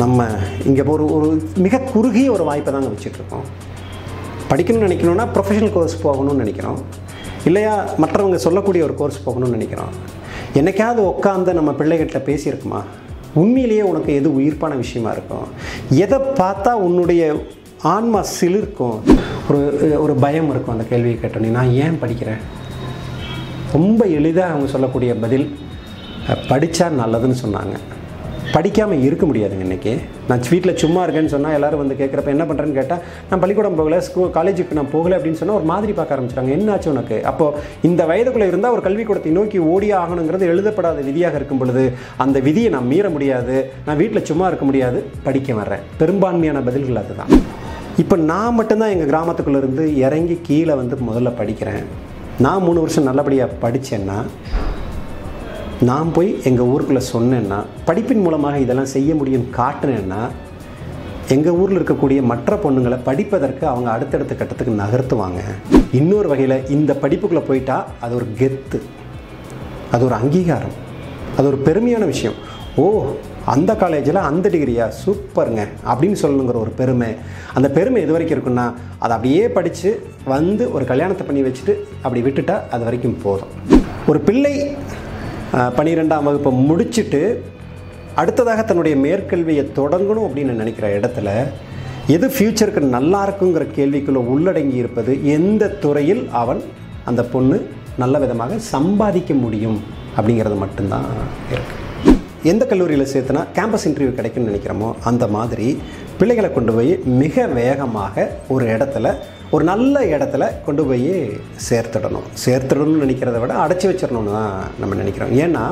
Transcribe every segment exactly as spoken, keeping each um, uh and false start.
நம்ம இங்கே ஒரு ஒரு மிக குறுகிய ஒரு வாய்ப்பை தாங்க வச்சுட்ருக்கோம். படிக்கணும்னு நினைக்கணுன்னா ப்ரொஃபஷனல் கோர்ஸ் போகணும்னு நினைக்கிறோம், இல்லையா மற்றவங்க சொல்லக்கூடிய ஒரு கோர்ஸ் போகணும்னு நினைக்கிறோம். என்னைக்காவது உட்காந்து நம்ம பிள்ளைகிட்ட பேசியிருக்குமா உண்மையிலேயே உனக்கு எது உயிர்ப்பான விஷயமா இருக்கும், எதை பார்த்தா உன்னுடைய ஆன்மா சிலிர்க்கும்? ஒரு ஒரு பயம் இருக்கும் அந்த கேள்வியை கேட்டோன்னே, நான் ஏன் படிக்கிறேன்? ரொம்ப எளிதாக அவங்க சொல்லக்கூடிய பதில், படித்தா நல்லதுன்னு சொன்னாங்க. படிக்காமல் இருக்க முடியாதுங்க. இன்றைக்கி நான் வீட்டில் சும்மா இருக்கேன்னு சொன்னால் எல்லோரும் வந்து கேட்குறப்ப என்ன பண்ணுறேன்னு கேட்டால், நான் பள்ளிக்கூடம் போகலை, ஸ்கூல் காலேஜுக்கு நான் போகலை அப்படின்னு சொன்னால் ஒரு மாதிரி பார்க்க ஆரம்பிச்சிட்டாங்க. என்னாச்சு உனக்கு? அப்போது இந்த வயதுக்குள்ளே இருந்தால் ஒரு கல்விக்கூடத்தை நோக்கி ஓடியே ஆகணுங்கிறது எழுதப்படாத விதியாக இருக்கும் பொழுது அந்த விதியை நான் மீற முடியாது, நான் வீட்டில் சும்மா இருக்க முடியாது, படிக்க வர்றேன். பெரும்பான்மையான பதில்கள் அதுதான். இப்போ நான் மட்டும்தான் எங்கள் கிராமத்துக்குள்ளேருந்து இறங்கி கீழே வந்து முதல்ல படிக்கிறேன். நான் மூணு வருஷம் நல்லபடியாக படித்தேன்னா, நான் போய் எங்கள் ஊருக்குள்ளே சொன்னேன்னா, படிப்பின் மூலமாக இதெல்லாம் செய்ய முடியும் காட்டினேன்னா, எங்கள் ஊரில் இருக்கக்கூடிய மற்ற பொண்ணுங்களை படிப்பதற்கு அவங்க அடுத்தடுத்த கட்டத்துக்கு நகர்த்துவாங்க. இன்னொரு வகையில் இந்த படிப்புக்குள்ளே போயிட்டா அது ஒரு கெத்து, அது ஒரு அங்கீகாரம், அது ஒரு பெருமையான விஷயம். ஓ, அந்த காலேஜில் அந்த டிகிரியா, சூப்பருங்க அப்படின்னு சொல்லணுங்கிற ஒரு பெருமை. அந்த பெருமை எது வரைக்கும் இருக்குன்னா, அதை அப்படியே படித்து வந்து ஒரு கல்யாணத்தை பண்ணி வச்சுட்டு அப்படி விட்டுட்டா அது வரைக்கும் போதும். ஒரு பிள்ளை பன்னிரெண்டாம் வகுப்பை முடிச்சுட்டு அடுத்ததாக தன்னுடைய மேற்கல்வியை தொடங்கணும் அப்படின்னு நினைக்கிற இடத்துல எது ஃப்யூச்சருக்கு நல்லா இருக்குங்கிற கேள்விக்குள்ளே உள்ளடங்கி இருப்பது, எந்த துறையில் அவன் அந்த பொண்ணு நல்ல விதமாக சம்பாதிக்க முடியும் அப்படிங்கிறது மட்டும்தான் இருக்குது. எந்த கல்லூரியில் சேர்த்துனா கேம்பஸ் இன்டர்வியூ கிடைக்கும்னு நினைக்கிறோமோ அந்த மாதிரி பிள்ளைகளை கொண்டு போய் மிக வேகமாக ஒரு இடத்துல, ஒரு நல்ல இடத்துல கொண்டு போய் சேர்த்துடணும். சேர்த்துடணும்னு நினைக்கிறத விட அடைச்சி வச்சிடணும்னு தான் நம்ம நினைக்கிறோம். ஏன்னா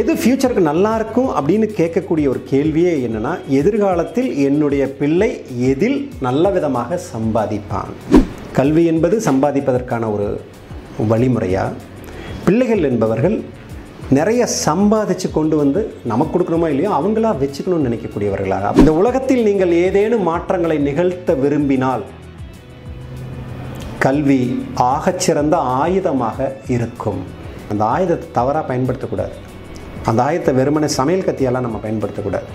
எது ஃப்யூச்சருக்கு நல்லாயிருக்கும் அப்படின்னு கேட்கக்கூடிய ஒரு கேள்வியே என்னென்னா, எதிர்காலத்தில் என்னுடைய பிள்ளை எதில் நல்ல விதமாக சம்பாதிப்பான்? கல்வி என்பது சம்பாதிப்பதற்கான ஒரு வழிமுறையாக, பிள்ளைகள் என்பவர்கள் நிறைய சம்பாதிச்சு கொண்டு வந்து நமக்கு கொடுக்கணுமா இல்லையோ அவங்களா வச்சுக்கணும்னு நினைக்கக்கூடியவர்களாக, இந்த உலகத்தில் நீங்கள் ஏதேனும் மாற்றங்களை நிகழ்த்த விரும்பினால் கல்வி ஆகச்சிறந்த ஆயுதமாக இருக்கும். அந்த ஆயுதத்தை தவறாக பயன்படுத்தக்கூடாது. அந்த ஆயுதத்தை வெறுமனே சமையல் கத்தியெல்லாம் நம்ம பயன்படுத்தக்கூடாது.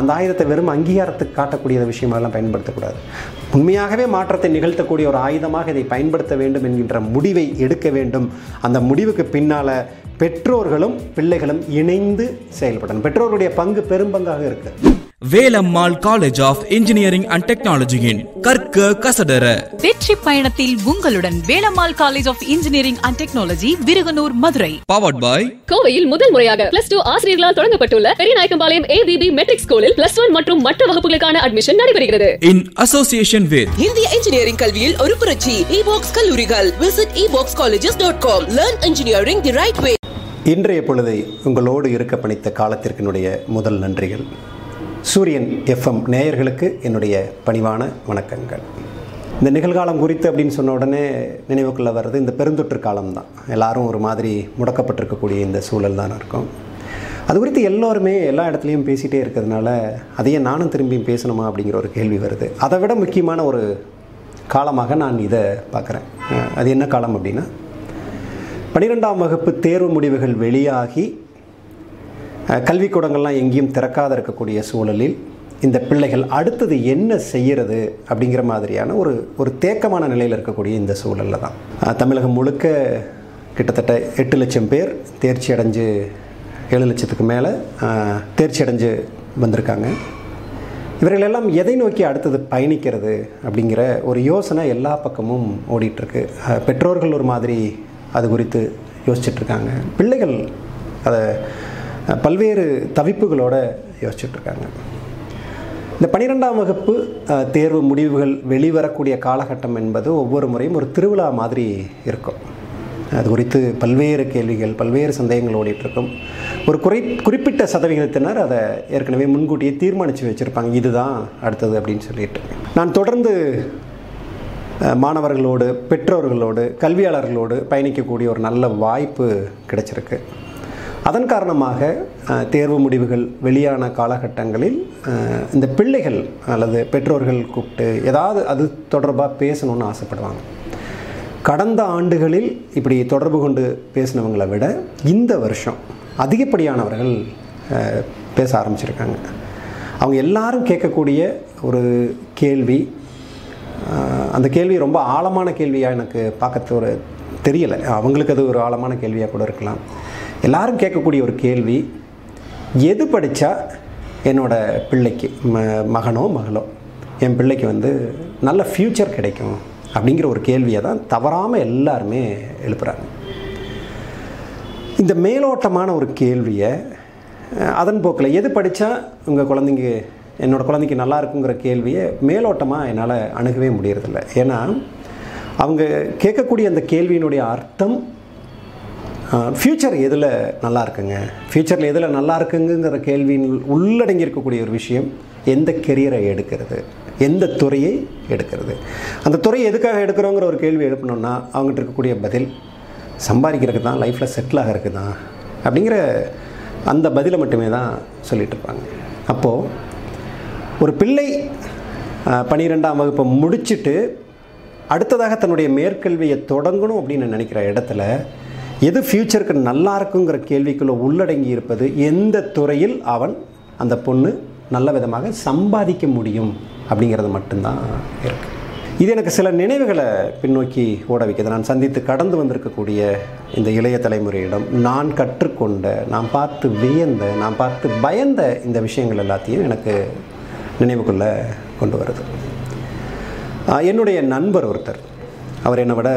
அந்த ஆயுதத்தை வெறும் அங்கீகாரத்துக்கு காட்டக்கூடிய விஷயமெல்லாம் பயன்படுத்தக்கூடாது. உண்மையாகவே மாற்றத்தை நிகழ்த்தக்கூடிய ஒரு ஆயுதமாக இதை பயன்படுத்த வேண்டும் என்கின்ற முடிவை எடுக்க வேண்டும். அந்த முடிவுக்கு பின்னால் பெற்றோர்களும் பிள்ளைகளும் இணைந்து செயல்படணும். பெற்றோருடைய பங்கு பெரும்பங்காக இருக்கு. Velammal college of engineering and டெக்னாலஜியின் கற்க கசடர வெற்றி பயணத்தில் உங்களுடன் Velammal college of engineering and technology, Viraganoor, Madurai. Powered by கோவையில் முதல் முறையாக பிளஸ் டூ ஆசிரியர்களால் தொடங்கப்பட்டுள்ள பெரியநாயக்கம்பாளையம் ஏபிபி மெட்ரிக் ஸ்கூலில் பிளஸ் ஒன் மற்றும் மற்ற வகுப்புகளுக்கான அட்மிஷன் நடைபெறுகிறது. இன் அசோசியேஷன் வித் இந்திய இன்ஜினியரிங் கல்வியில் ஒரு புரட்சி, இபாக்ஸ் கல்லூரிகள். Visit eBox colleges dot com. Learn engineering the right way. இன்றைய பொழுதை உங்களோடு இருக்க பணித்த காலத்திற்கினுடைய முதல் நன்றிகள். சூரியன் எஃப்எம் நேயர்களுக்கு என்னுடைய பணிவான வணக்கங்கள். இந்த நிகழ்காலம் குறித்து அப்படின்னு சொன்ன உடனே நினைவுக்குள்ளே வர்றது இந்த பெருந்தொற்று காலம்தான். எல்லோரும் ஒரு மாதிரி முடக்கப்பட்டிருக்கக்கூடிய இந்த சூழல் தான் இருக்கும். அது குறித்து எல்லோருமே எல்லா இடத்துலையும் பேசிகிட்டே இருக்கிறதுனால அதையே நானும் திரும்பியும் பேசணுமா அப்படிங்கிற ஒரு கேள்வி வருது. அதை விட முக்கியமான ஒரு காலமாக நான் இதை பார்க்குறேன். அது என்ன காலம் அப்படின்னா, பன்னிரெண்டாம் வகுப்பு தேர்வு முடிவுகள் வெளியாகி கல்விக்கூடங்கள்லாம் எங்கேயும் திறக்காத இருக்கக்கூடிய சூழலில் இந்த பிள்ளைகள் அடுத்தது என்ன செய்கிறது அப்படிங்கிற மாதிரியான ஒரு ஒரு தேக்கமான நிலையில் இருக்கக்கூடிய இந்த சூழலில் தான் தமிழகம் முழுக்க கிட்டத்தட்ட எட்டு லட்சம் பேர் தேர்ச்சி அடைஞ்சு, ஏழு லட்சத்துக்கு மேலே தேர்ச்சி அடைஞ்சு வந்திருக்காங்க. இவர்களெல்லாம் எதை நோக்கி அடுத்தது பயணிக்கிறது அப்படிங்கிற ஒரு யோசனை எல்லா பக்கமும் ஓடிட்டுருக்கு. பெற்றோர்கள் ஒரு மாதிரி அது குறித்து யோசிச்சுட்ருக்காங்க, பிள்ளைகள் அதை பல்வேறு தவிப்புகளோடு யோசிச்சுட்ருக்காங்க. இந்த பன்னிரெண்டாம் வகுப்பு தேர்வு முடிவுகள் வெளிவரக்கூடிய காலகட்டம் என்பது ஒவ்வொரு முறையும் ஒரு திருவிழா மாதிரி இருக்கும். அது குறித்து பல்வேறு கேள்விகள், பல்வேறு சந்தேகங்கள் ஓடிட்டுருக்கும். ஒரு குறை குறிப்பிட்ட சதவிகிதத்தினர் அதை ஏற்கனவே முன்கூட்டியே தீர்மானித்து வச்சுருப்பாங்க, இதுதான் அடுத்தது அப்படின்னு சொல்லிட்டு. நான் தொடர்ந்து மாணவர்களோடு, பெற்றோர்களோடு, கல்வியாளர்களோடு பயணிக்கக்கூடிய ஒரு நல்ல வாய்ப்பு கிடைச்சிருக்கு. அதன் காரணமாக தேர்வு முடிவுகள் வெளியான காலகட்டங்களில் இந்த பிள்ளைகள் அல்லது பெற்றோர்கள் கூப்பிட்டு ஏதாவது அது தொடர்பாக பேசணும்னு ஆசைப்படுவாங்க. கடந்த ஆண்டுகளில் இப்படி தொடர்பு கொண்டு பேசினவங்களை விட இந்த வருஷம் அதிகப்படியானவர்கள் பேச ஆரம்பிச்சிருக்காங்க. அவங்க எல்லாரும் கேட்கக்கூடிய ஒரு கேள்வி. அந்த கேள்வி ரொம்ப ஆழமான கேள்வியாக எனக்கு பார்க்க ஒரு தெரியலை, அவங்களுக்கு அது ஒரு ஆழமான கேள்வியாக கூட இருக்கலாம். எல்லாரும் கேட்கக்கூடிய ஒரு கேள்வி, எது படித்தா என்னோடய பிள்ளைக்கு ம மகனோ மகளோ என் பிள்ளைக்கு வந்து நல்ல ஃப்யூச்சர் கிடைக்கும் அப்படிங்கிற ஒரு கேள்வியை தான் தவறாமல் எல்லாருமே எழுப்புகிறாங்க. இந்த மேலோட்டமான ஒரு கேள்வியை அதன் போக்கில் எது படித்தா உங்கள் குழந்தைங்க என்னோடய குழந்தைக்கு நல்லா இருக்குங்கிற கேள்வியை மேலோட்டமாக என்னால் அணுகவே முடியறதில்ல. ஏன்னா அவங்க கேட்கக்கூடிய அந்த கேள்வியினுடைய அர்த்தம் ஃப்யூச்சர் எதில் நல்லா இருக்குங்க, ஃப்யூச்சரில் எதில் நல்லா இருக்குங்கிற கேள்வியின் உள்ளடங்கி இருக்கக்கூடிய ஒரு விஷயம் எந்த கெரியரை எடுக்கிறது, எந்த துறையை எடுக்கிறது, அந்த துறையை எதுக்காக எடுக்கிறோங்கிற ஒரு கேள்வி எழுப்பணும்னா அவங்ககிட்ட இருக்கக்கூடிய பதில் சம்பாதிக்கிறதுக்கு தான், லைஃப்பில் செட்டில் ஆகிறதுக்கு தான் அப்படிங்கிற அந்த பதிலை மட்டுமே தான் சொல்லிகிட்டு இருப்பாங்க. அப்போது ஒரு பிள்ளை பன்னிரெண்டாம் வகுப்பை முடிச்சுட்டு அடுத்ததாக தன்னுடைய மேற்கல்வியை தொடங்கணும் அப்படின்னு நினைக்கிற இடத்துல எது ஃப்யூச்சருக்கு நல்லா இருக்குங்கிற கேள்விக்குள்ளே உள்ளடங்கி இருப்பது எந்த துறையில் அவன் அந்த பொண்ணு நல்ல விதமாக சம்பாதிக்க முடியும் அப்படிங்கிறது மட்டும்தான் இருக்குது. இது எனக்கு சில நினைவுகளை பின்னோக்கி ஓட வைக்கிறது. நான் சந்தித்து கடந்து வந்திருக்கக்கூடிய இந்த இளைய தலைமுறையிடம் நான் கற்றுக்கொண்ட, நான் பார்த்து வியந்த, நான் பார்த்து பயந்த இந்த விஷயங்கள் எல்லாத்தையும் எனக்கு நினைவுக்குள்ளே கொண்டு வருது. என்னுடைய நண்பர் ஒருத்தர், அவர் என்னை விட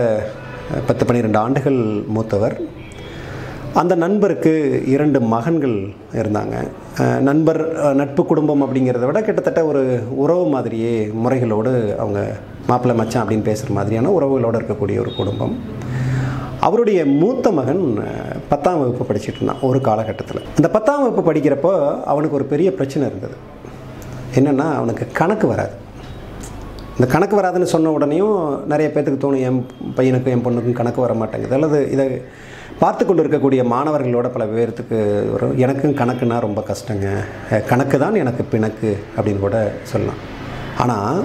பத்து பன்னிரெண்டு ஆண்டுகள் மூத்தவர். அந்த நண்பருக்கு இரண்டு மகன்கள் இருந்தாங்க. நண்பர் நட்பு குடும்பம் அப்படிங்கிறத விட கிட்டத்தட்ட ஒரு உறவு மாதிரியே முறைகளோடு அவங்க மாப்பிள்ளை மச்சான் அப்படின்னு பேசுகிற மாதிரியான உறவுகளோடு இருக்கக்கூடிய ஒரு குடும்பம். அவருடைய மூத்த மகன் பத்தாம் வகுப்பு படிச்சுட்டு இருந்தான் ஒரு காலகட்டத்தில். அந்த பத்தாம் வகுப்பு படிக்கிறப்போ அவனுக்கு ஒரு பெரிய பிரச்சனை இருந்தது. என்னென்னா, அவனுக்கு கணக்கு வராது. இந்த கணக்கு வராதுன்னு சொன்ன உடனேயும் நிறைய பேர்த்துக்கு தோணும், என் பையனுக்கும் என் பொண்ணுக்கும் கணக்கு வர மாட்டேங்குது, அல்லது இதை பார்த்து கொண்டு இருக்கக்கூடிய மாணவர்களோட பல பேர்த்துக்கு வரும், எனக்கும் கணக்குன்னா ரொம்ப கஷ்டங்க, கணக்கு தான் எனக்கு பிணக்கு அப்படின்னு கூட சொல்லலாம். ஆனால்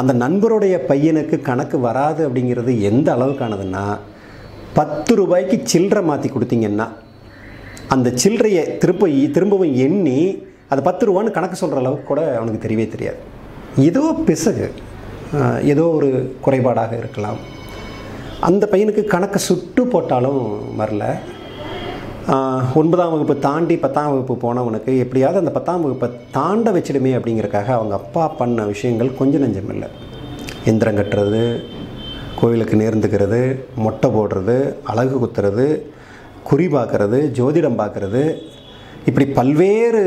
அந்த நண்பருடைய பையனுக்கு கணக்கு வராது அப்படிங்கிறது எந்த அளவுக்கானதுன்னா, பத்து ரூபாய்க்கு சில்லறை மாற்றி கொடுத்தீங்கன்னா அந்த சில்லறையை திருப்ப திரும்பவும் எண்ணி அது பத்து ரூபான்னு கணக்கு சொல்கிற அளவுக்கு கூட அவனுக்கு தெரியவே தெரியாது. ஏதோ பிசகு, ஏதோ ஒரு குறைபாடாக இருக்கலாம். அந்த பையனுக்கு கணக்கை சுட்டு போட்டாலும் வரல. ஒன்பதாம் வகுப்பு தாண்டி பத்தாம் வகுப்பு போனவனுக்கு எப்படியாவது அந்த பத்தாம் வகுப்பை தாண்ட வச்சிடுமே அப்படிங்கிறக்காக அவங்க அப்பா பண்ண விஷயங்கள் கொஞ்சம் நஞ்சம் இல்லை. எந்திரம் கட்டுறது, கோயிலுக்கு நேர்ந்துக்கிறது, மொட்டை போடுறது, அழகு குத்துறது, குறி பார்க்கறது, ஜோதிடம் பார்க்கறது, இப்படி பல்வேறு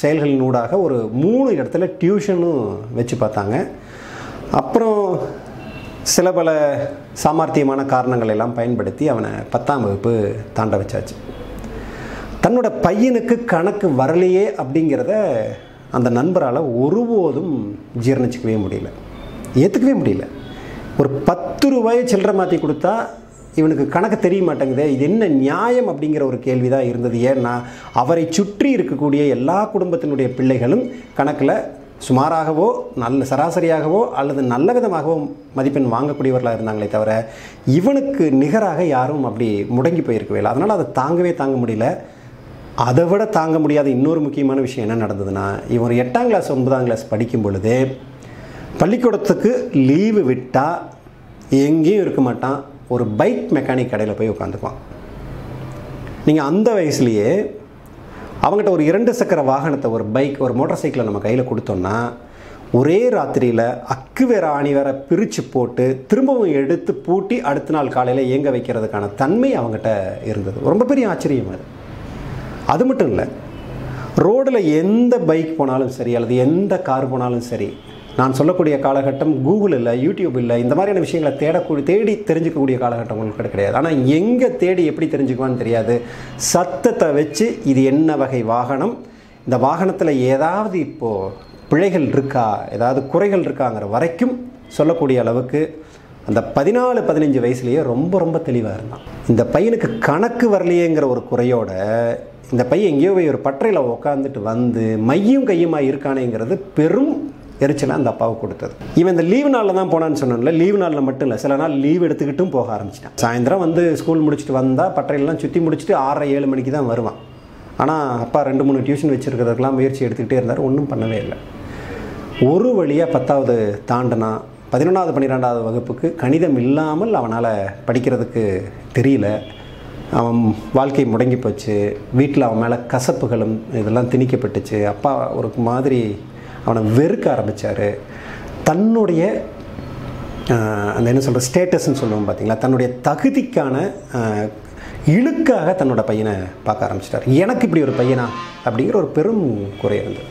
செயல்களினூடாக ஒரு மூணு இடத்துல டியூஷனும் வச்சு பார்த்தாங்க. அப்புறம் சில பல சாமர்த்தியமான காரணங்கள் எல்லாம் பயன்படுத்தி அவனை பத்தாம் வகுப்பு தாண்ட வச்சாச்சு. தன்னோட பையனுக்கு கணக்கு வரலையே அப்படிங்கிறத அந்த நண்பரால் ஒருபோதும் ஜீர்ணிச்சிக்கவே முடியல, ஏற்றுக்கவே முடியல. ஒரு பத்து ரூபாயை சில்லறை மாற்றி கொடுத்தா இவனுக்கு கணக்கு தெரிய மாட்டேங்குது, இது என்ன நியாயம் அப்படிங்கிற ஒரு கேள்வி தான் இருந்தது. ஏன்னா அவரை சுற்றி இருக்கக்கூடிய எல்லா குடும்பத்தினுடைய பிள்ளைகளும் கணக்கில் சுமாராகவோ நல்ல சராசரியாகவோ அல்லது நல்ல விதமாகவோ மதிப்பெண் வாங்கக்கூடியவர்களாக இருந்தாங்களே தவிர இவனுக்கு நிகராக யாரும் அப்படி முடங்கி போயிருக்கவே இல்லை. அதனால் அதை தாங்கவே தாங்க முடியல. அதை விட தாங்க முடியாத இன்னொரு முக்கியமான விஷயம் என்ன நடந்ததுன்னா, இவன் எட்டாம் கிளாஸ் ஒன்பதாம் கிளாஸ் படிக்கும் பொழுது பள்ளிக்கூடத்துக்கு லீவு விட்டால் எங்கேயும் இருக்க மாட்டான், ஒரு பைக் மெக்கானிக் கடையில் போய் உட்காந்துக்குவான். நீங்கள் அந்த வயசுலேயே அவங்ககிட்ட ஒரு இரண்டு சக்கர வாகனத்தை, ஒரு பைக், ஒரு மோட்டார் சைக்கிளை நம்ம கையில் கொடுத்தோன்னா ஒரே ராத்திரியில் அக்கு வேற ஆணி வேற பிரித்து போட்டு திரும்பவும் எடுத்து பூட்டி அடுத்த நாள் காலையில் இயங்க வைக்கிறதுக்கான தன்மை அவங்ககிட்ட இருந்தது. ரொம்ப பெரிய ஆச்சரியம் அது. அது மட்டும் இல்லை, ரோடில் எந்த பைக் போனாலும் சரி அல்லது எந்த கார் போனாலும் சரி, நான் சொல்லக்கூடிய காலகட்டம் கூகுள் இல்லை, யூடியூப் இல்லை, இந்த மாதிரியான விஷயங்களை தேடக்கூடிய தேடி தெரிஞ்சுக்கக்கூடிய காலகட்டம் உங்களுக்கு கிடையாது. ஆனால் எங்கே தேடி எப்படி தெரிஞ்சுக்குவான்னு தெரியாது. சத்தத்தை வச்சு இது என்ன வகை வாகனம், இந்த வாகனத்தில் ஏதாவது இப்போது பிழைகள் இருக்கா, ஏதாவது குறைகள் இருக்காங்கிற வரைக்கும் சொல்லக்கூடிய அளவுக்கு அந்த பதினாலு பதினஞ்சு வயசுலேயே ரொம்ப ரொம்ப தெளிவாக இருந்தான். இந்த பையனுக்கு கணக்கு வரலையேங்கிற ஒரு குறையோட இந்த பையன் எங்கேயோ போய் ஒரு பட்டறையில் உட்காந்துட்டு வந்து மையும் கையுமாக இருக்கானேங்கிறது பெரும் எரிச்சலாக அந்த அப்பாவுக்கு கொடுத்தது. இவன் இந்த லீவு நாளில் தான் போனான்னு சொன்னோம்ல, லீவு நாளில் மட்டும் இல்லை, சில நாள் லீவ் எடுத்துக்கிட்டும் போக ஆரம்பிச்சிட்டான். சாயந்தரம் வந்து ஸ்கூல் முடிச்சுட்டு வந்தால் பட்டறையெல்லாம் சுற்றி முடிச்சுட்டு ஆறரை ஏழு மணிக்கு தான் வருவான். ஆனால் அப்பா ரெண்டு மூணு டியூஷன் வச்சுருக்கிறதுக்கெலாம் முயற்சி எடுத்துக்கிட்டே இருந்தார், ஒன்றும் பண்ணவே இல்லை. ஒரு வழியாக பத்தாவது தாண்டினா பதினொன்றாவது பன்னிரெண்டாவது வகுப்புக்கு கணிதம் இல்லாமல் அவனால் படிக்கிறதுக்கு தெரியல. அவன் வாழ்க்கை முடங்கி போச்சு. வீட்டில் அவன் மேலே கசப்புகளும் இதெல்லாம் திணிக்கப்பட்டுச்சு. அப்பா ஒரு மாதிரி அவனை வெறுக்க ஆரம்பித்தார். தன்னுடைய அந்த என்ன சொல்கிற ஸ்டேட்டஸ்ன்னு சொல்லுவோம் பார்த்தீங்களா, தன்னுடைய தகுதிக்கான இழுக்காக தன்னோட பையனை பார்க்க ஆரம்பிச்சிட்டார். எனக்கு இப்படி ஒரு பையனா அப்படிங்கிற ஒரு பெரும் குறை இருந்தது.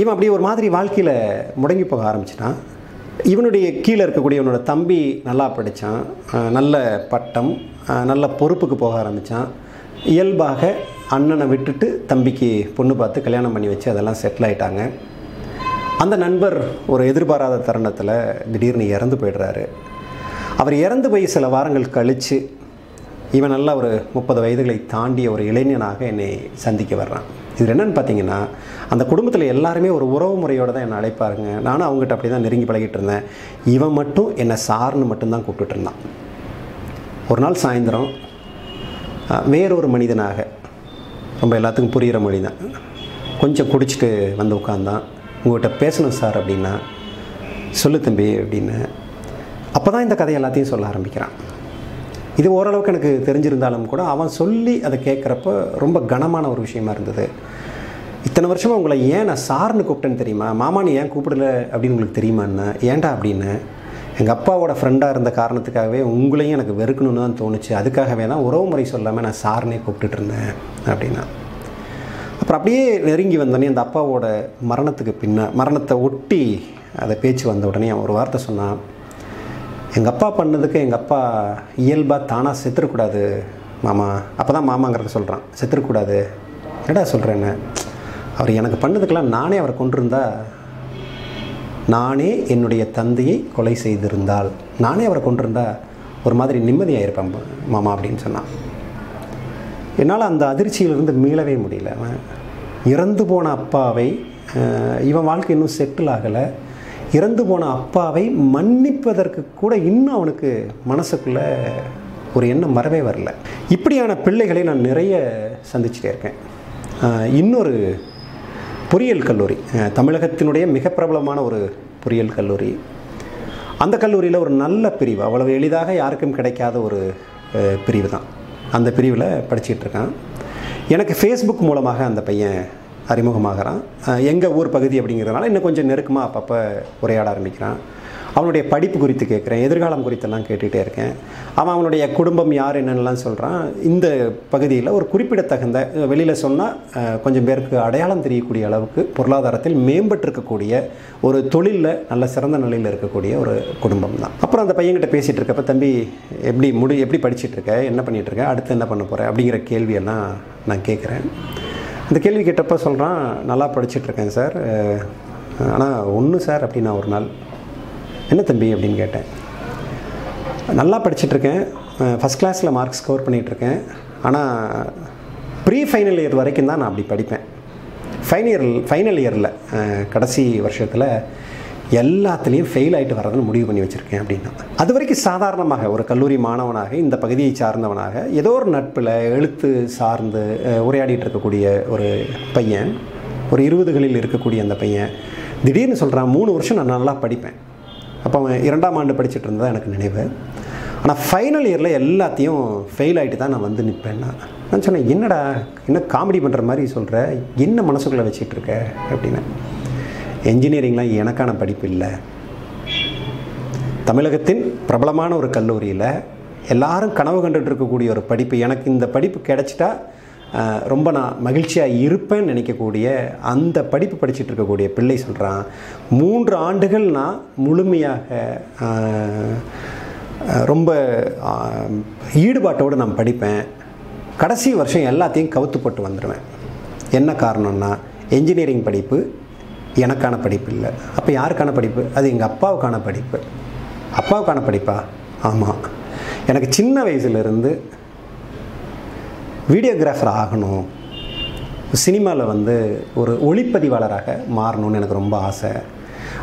இவன் அப்படி ஒரு மாதிரி வாழ்க்கையில் முடங்கி போக ஆரம்பிச்சிட்டான். இவனுடைய கீழே இருக்கக்கூடிய இவனோட தம்பி நல்லா படித்தான், நல்ல பட்டம், நல்ல பொறுப்புக்கு போக ஆரம்பித்தான். இயல்பாக அண்ணனை விட்டுட்டு தம்பிக்கு பொண்ணு பார்த்து கல்யாணம் பண்ணி வச்சு அதெல்லாம் செட்டில் ஆகிட்டாங்க. அந்த நண்பர் ஒரு எதிர்பாராத தருணத்தில் திடீர்னு இறந்து போயிடுறாரு. அவர் இறந்து போய் சில வாரங்கள் கழித்து இவன் நல்லா ஒரு முப்பது வயதுகளை தாண்டிய ஒரு இளைஞனாக என்னை சந்திக்க வர்றான். இது என்னென்னு பார்த்தீங்கன்னா, அந்த குடும்பத்தில் எல்லாருமே ஒரு உறவு முறையோடு தான் என்னை அழைப்பாருங்க. நானும் அவங்ககிட்ட அப்படி தான் நெருங்கி பழகிட்டு இருந்தேன். இவன் மட்டும் என்னை சார்னு மட்டும்தான் கூப்பிட்டுட்டு இருந்தான். ஒரு நாள் சாயந்தரம் வேறொரு மனிதனாக, ரொம்ப எல்லாத்துக்கும் புரிகிற மொழி தான், கொஞ்சம் குடிச்சிட்டு வந்து உட்காந்தான். உங்கள்கிட்ட பேசணும் சார் அப்படின்னா, சொல்லு தம்பி அப்படின்னு. அப்போ தான் இந்த கதையை எல்லாத்தையும் சொல்ல ஆரம்பிக்கிறான். இது ஓரளவுக்கு எனக்கு தெரிஞ்சிருந்தாலும் கூட அவன் சொல்லி அதை கேட்குறப்ப ரொம்ப கனமான ஒரு விஷயமா இருந்தது. இத்தனை வருஷமாக உங்களை ஏன் நான் சார்னு கூப்பிட்டேன்னு தெரியுமா, மாமான்னு ஏன் கூப்பிடல அப்படின்னு உங்களுக்கு தெரியுமான்னு. ஏன்டா அப்படின்னு, எங்கள் அப்பாவோட ஃப்ரெண்டாக இருந்த காரணத்துக்காகவே உங்களையும் எனக்கு வெறுக்கணும்னு தான் தோணுச்சு, அதுக்காகவே தான் உறவு முறை சொல்லாமல் நான் சார்னே கூப்பிட்டுட்டு இருந்தேன் அப்படின்னா. அப்புறம் அப்படியே நெருங்கி வந்தோடனே அந்த அப்பாவோட மரணத்துக்கு பின்ன மரணத்தை ஒட்டி அதை பேச்சு வந்த உடனே அவன் ஒரு வார்த்தை சொன்னான், எங்கள் அப்பா பண்ணதுக்கு எங்கள் அப்பா இயல்பாக தானாக செத்துடக்கூடாது மாமா. அப்போ தான் மாமாங்கிறத சொல்கிறான், செத்துடக்கூடாது. என்னடா சொல்கிறேன்னு, அவர் எனக்கு பண்ணதுக்கெல்லாம் நானே அவரை கொண்டிருந்தா, நானே என்னுடைய தந்தையை கொலை செய்திருந்தால், நானே அவரை கொண்டிருந்தா ஒரு மாதிரி நிம்மதியாக இருப்பேன் மாமா அப்படின்னு சொன்னான். என்னால் அந்த அதிர்ச்சியிலிருந்து மீளவே முடியல. இறந்து போன அப்பாவை, இவன் வாழ்க்கை இன்னும் செட்டில் ஆகலை, இறந்து போன அப்பாவை மன்னிப்பதற்கு கூட இன்னும் அவனுக்கு மனசுக்குள்ளே ஒரு எண்ணம் வரவே வரல. இப்படியான பிள்ளைகளை நான் நிறைய சந்திச்சுட்டே இருக்கேன். இன்னொரு பொறியியல் கல்லூரி, தமிழகத்தினுடைய மிக பிரபலமான ஒரு பொறியியல் கல்லூரி, அந்த கல்லூரியில் ஒரு நல்ல பிரிவு, அவ்வளவு எளிதாக யாருக்கும் கிடைக்காத ஒரு பிரிவு தான். அந்த பிரிவில் படிச்சுட்டு இருக்கான். எனக்கு ஃபேஸ்புக் மூலமாக அந்த பையன் அறிமுகமாகறான். எங்கள் ஊர் பகுதி அப்படிங்கிறதுனால இன்னும் கொஞ்சம் நெருக்கமாக அப்பப்போ உரையாட ஆரம்பிக்கிறான். அவனுடைய படிப்பு குறித்து கேட்குறேன், எதிர்காலம் குறித்தெல்லாம் கேட்டுகிட்டே இருக்கேன். அவன் அவனுடைய குடும்பம் யார் என்னென்னலாம் சொல்கிறான். இந்த பகுதியில் ஒரு குறிப்பிடத்தகுந்த, வெளியில் சொன்னால் கொஞ்சம் பேருக்கு அடையாளம் தெரியக்கூடிய அளவுக்கு பொருளாதாரத்தில் மேம்பட்டிருக்கக்கூடிய ஒரு தொழிலில் நல்ல சிறந்த நிலையில் இருக்கக்கூடிய ஒரு குடும்பம் தான். அப்புறம் அந்த பையன்கிட்ட பேசிகிட்டு இருக்கப்போ, தம்பி எப்படி முடி எப்படி படிச்சுட்ருக்க, என்ன பண்ணிகிட்ருக்க, அடுத்து என்ன பண்ண போகிறேன் அப்படிங்கிற கேள்வியெல்லாம் நான் கேட்குறேன். இந்த கேள்வி கேட்டப்போ சொல்கிறான், நல்லா படிச்சுட்ருக்கேன் சார், ஆனால் ஒன்று சார் அப்படின்னு நான் ஒரு நாள், என்ன தம்பி அப்படின்னு கேட்டேன். நல்லா படிச்சுட்ருக்கேன், ஃபஸ்ட் கிளாஸில் மார்க் ஸ்கோர் பண்ணிகிட்ருக்கேன், ஆனால் ப்ரீ ஃபைனல் இயர் வரைக்கும் தான் நான் அப்படி படிப்பேன். ஃபைனல் ஃபைனல் இயரில் கடைசி வருஷத்தில் எல்லாத்துலேயும் ஃபெயில் ஆகிட்டு வரதுன்னு முடிவு பண்ணி வச்சுருக்கேன் அப்படின்னா. அது வரைக்கும் சாதாரணமாக ஒரு கல்லூரி மாணவனாக, இந்த பகுதியை சார்ந்தவனாக, ஏதோ ஒரு நட்பில் எழுத்து சார்ந்து உரையாடிட்டு இருக்கக்கூடிய ஒரு பையன், ஒரு இருபதுகளில் இருக்கக்கூடிய அந்த பையன் திடீர்னு சொல்கிறான், மூணு வருஷம் நான் நல்லா படிப்பேன். அப்போ அவன் இரண்டாம் ஆண்டு படிச்சுட்டு இருந்ததா எனக்கு நினைவு. ஆனால் ஃபைனல் இயரில் எல்லாத்தையும் ஃபெயில் ஆகிட்டு தான் நான் வந்து நிற்பேன்னா. நான் சொன்னேன், என்னடா என்ன காமெடி பண்ணுற மாதிரி சொல்கிற, என்ன மனசுக்குள்ளே வச்சுட்டு இருக்க அப்படின்னு. என்ஜினியரிங்லாம் எனக்கான படிப்பு இல்லை, தமிழகத்தின் பிரபலமான ஒரு கல்லூரியில் எல்லாரும் கனவு கண்டுகிட்டு இருக்கக்கூடிய ஒரு படிப்பு, எனக்கு இந்த படிப்பு கிடச்சிட்டா ரொம்ப நான் மகிழ்ச்சியாக இருப்பேன்னு நினைக்கக்கூடிய அந்த படிப்பு படிச்சுட்டு இருக்கக்கூடிய பிள்ளை சொல்கிறான், மூன்று ஆண்டுகள் நான் முழுமையாக ரொம்ப ஈடுபாட்டோடு நான் படிப்பேன், கடைசி வருஷம் எல்லாத்தையும் கவுத்து போட்டு வந்துடுவேன். என்ன காரணம்னா என்ஜினியரிங் படிப்பு எனக்கான படிப்பு இல்லை. அப்போ யாருக்கான படிப்பு? அது எங்கள் அப்பாவுக்கான படிப்பு. அப்பாவுக்கான படிப்பா? ஆமாம், எனக்கு சின்ன வயசுலேருந்து வீடியோகிராஃபர் ஆகணும், சினிமாவில் வந்து ஒரு ஒளிப்பதிவாளராக மாறணும்னு எனக்கு ரொம்ப ஆசை.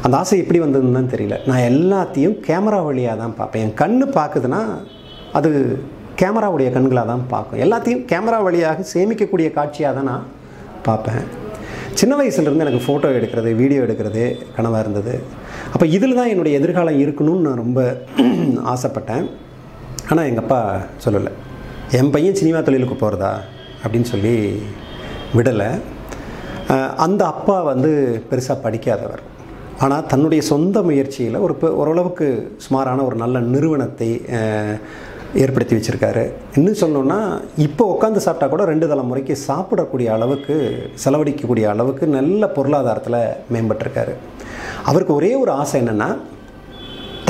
அந்த ஆசை எப்படி வந்ததுன்னு தெரியல. நான் எல்லாத்தையும் கேமரா வழியாக தான் பார்ப்பேன். என் கண்ணு பார்க்குதுன்னா அது கேமராவுடைய கண்களாக தான் பார்க்கும். எல்லாத்தையும் கேமரா வழியாக சேமிக்கக்கூடிய காட்சியாக தான் நான் பார்ப்பேன். சின்ன வயசுலேருந்து எனக்கு ஃபோட்டோ எடுக்கிறது, வீடியோ எடுக்கிறது கனவாக இருந்தது. அப்போ இதில் தான் என்னுடைய எதிர்காலம் இருக்கணும்னு நான் ரொம்ப ஆசைப்பட்டேன். ஆனால் எங்கள் அப்பா சொல்லலை, என் பையன் சினிமா தொழிலுக்கு போகிறதா அப்படின்னு சொல்லி விடலை. அந்த அப்பா வந்து பெருசாக படிக்காதவர். ஆனால் தன்னுடைய சொந்த முயற்சியில் ஒரு ஓரளவுக்கு சுமாரான ஒரு நல்ல நிறுவனத்தை ஏற்படுத்தி வச்சுருக்காரு. இன்னும் சொல்லணுன்னா இப்போ உட்காந்து சாப்பிட்டா கூட ரெண்டு தலைமுறைக்கு சாப்பிடக்கூடிய அளவுக்கு, செலவழிக்கக்கூடிய அளவுக்கு நல்ல பொருளாதாரத்தில் மேம்பட்டிருக்காரு. அவருக்கு ஒரே ஒரு ஆசை என்னென்னா,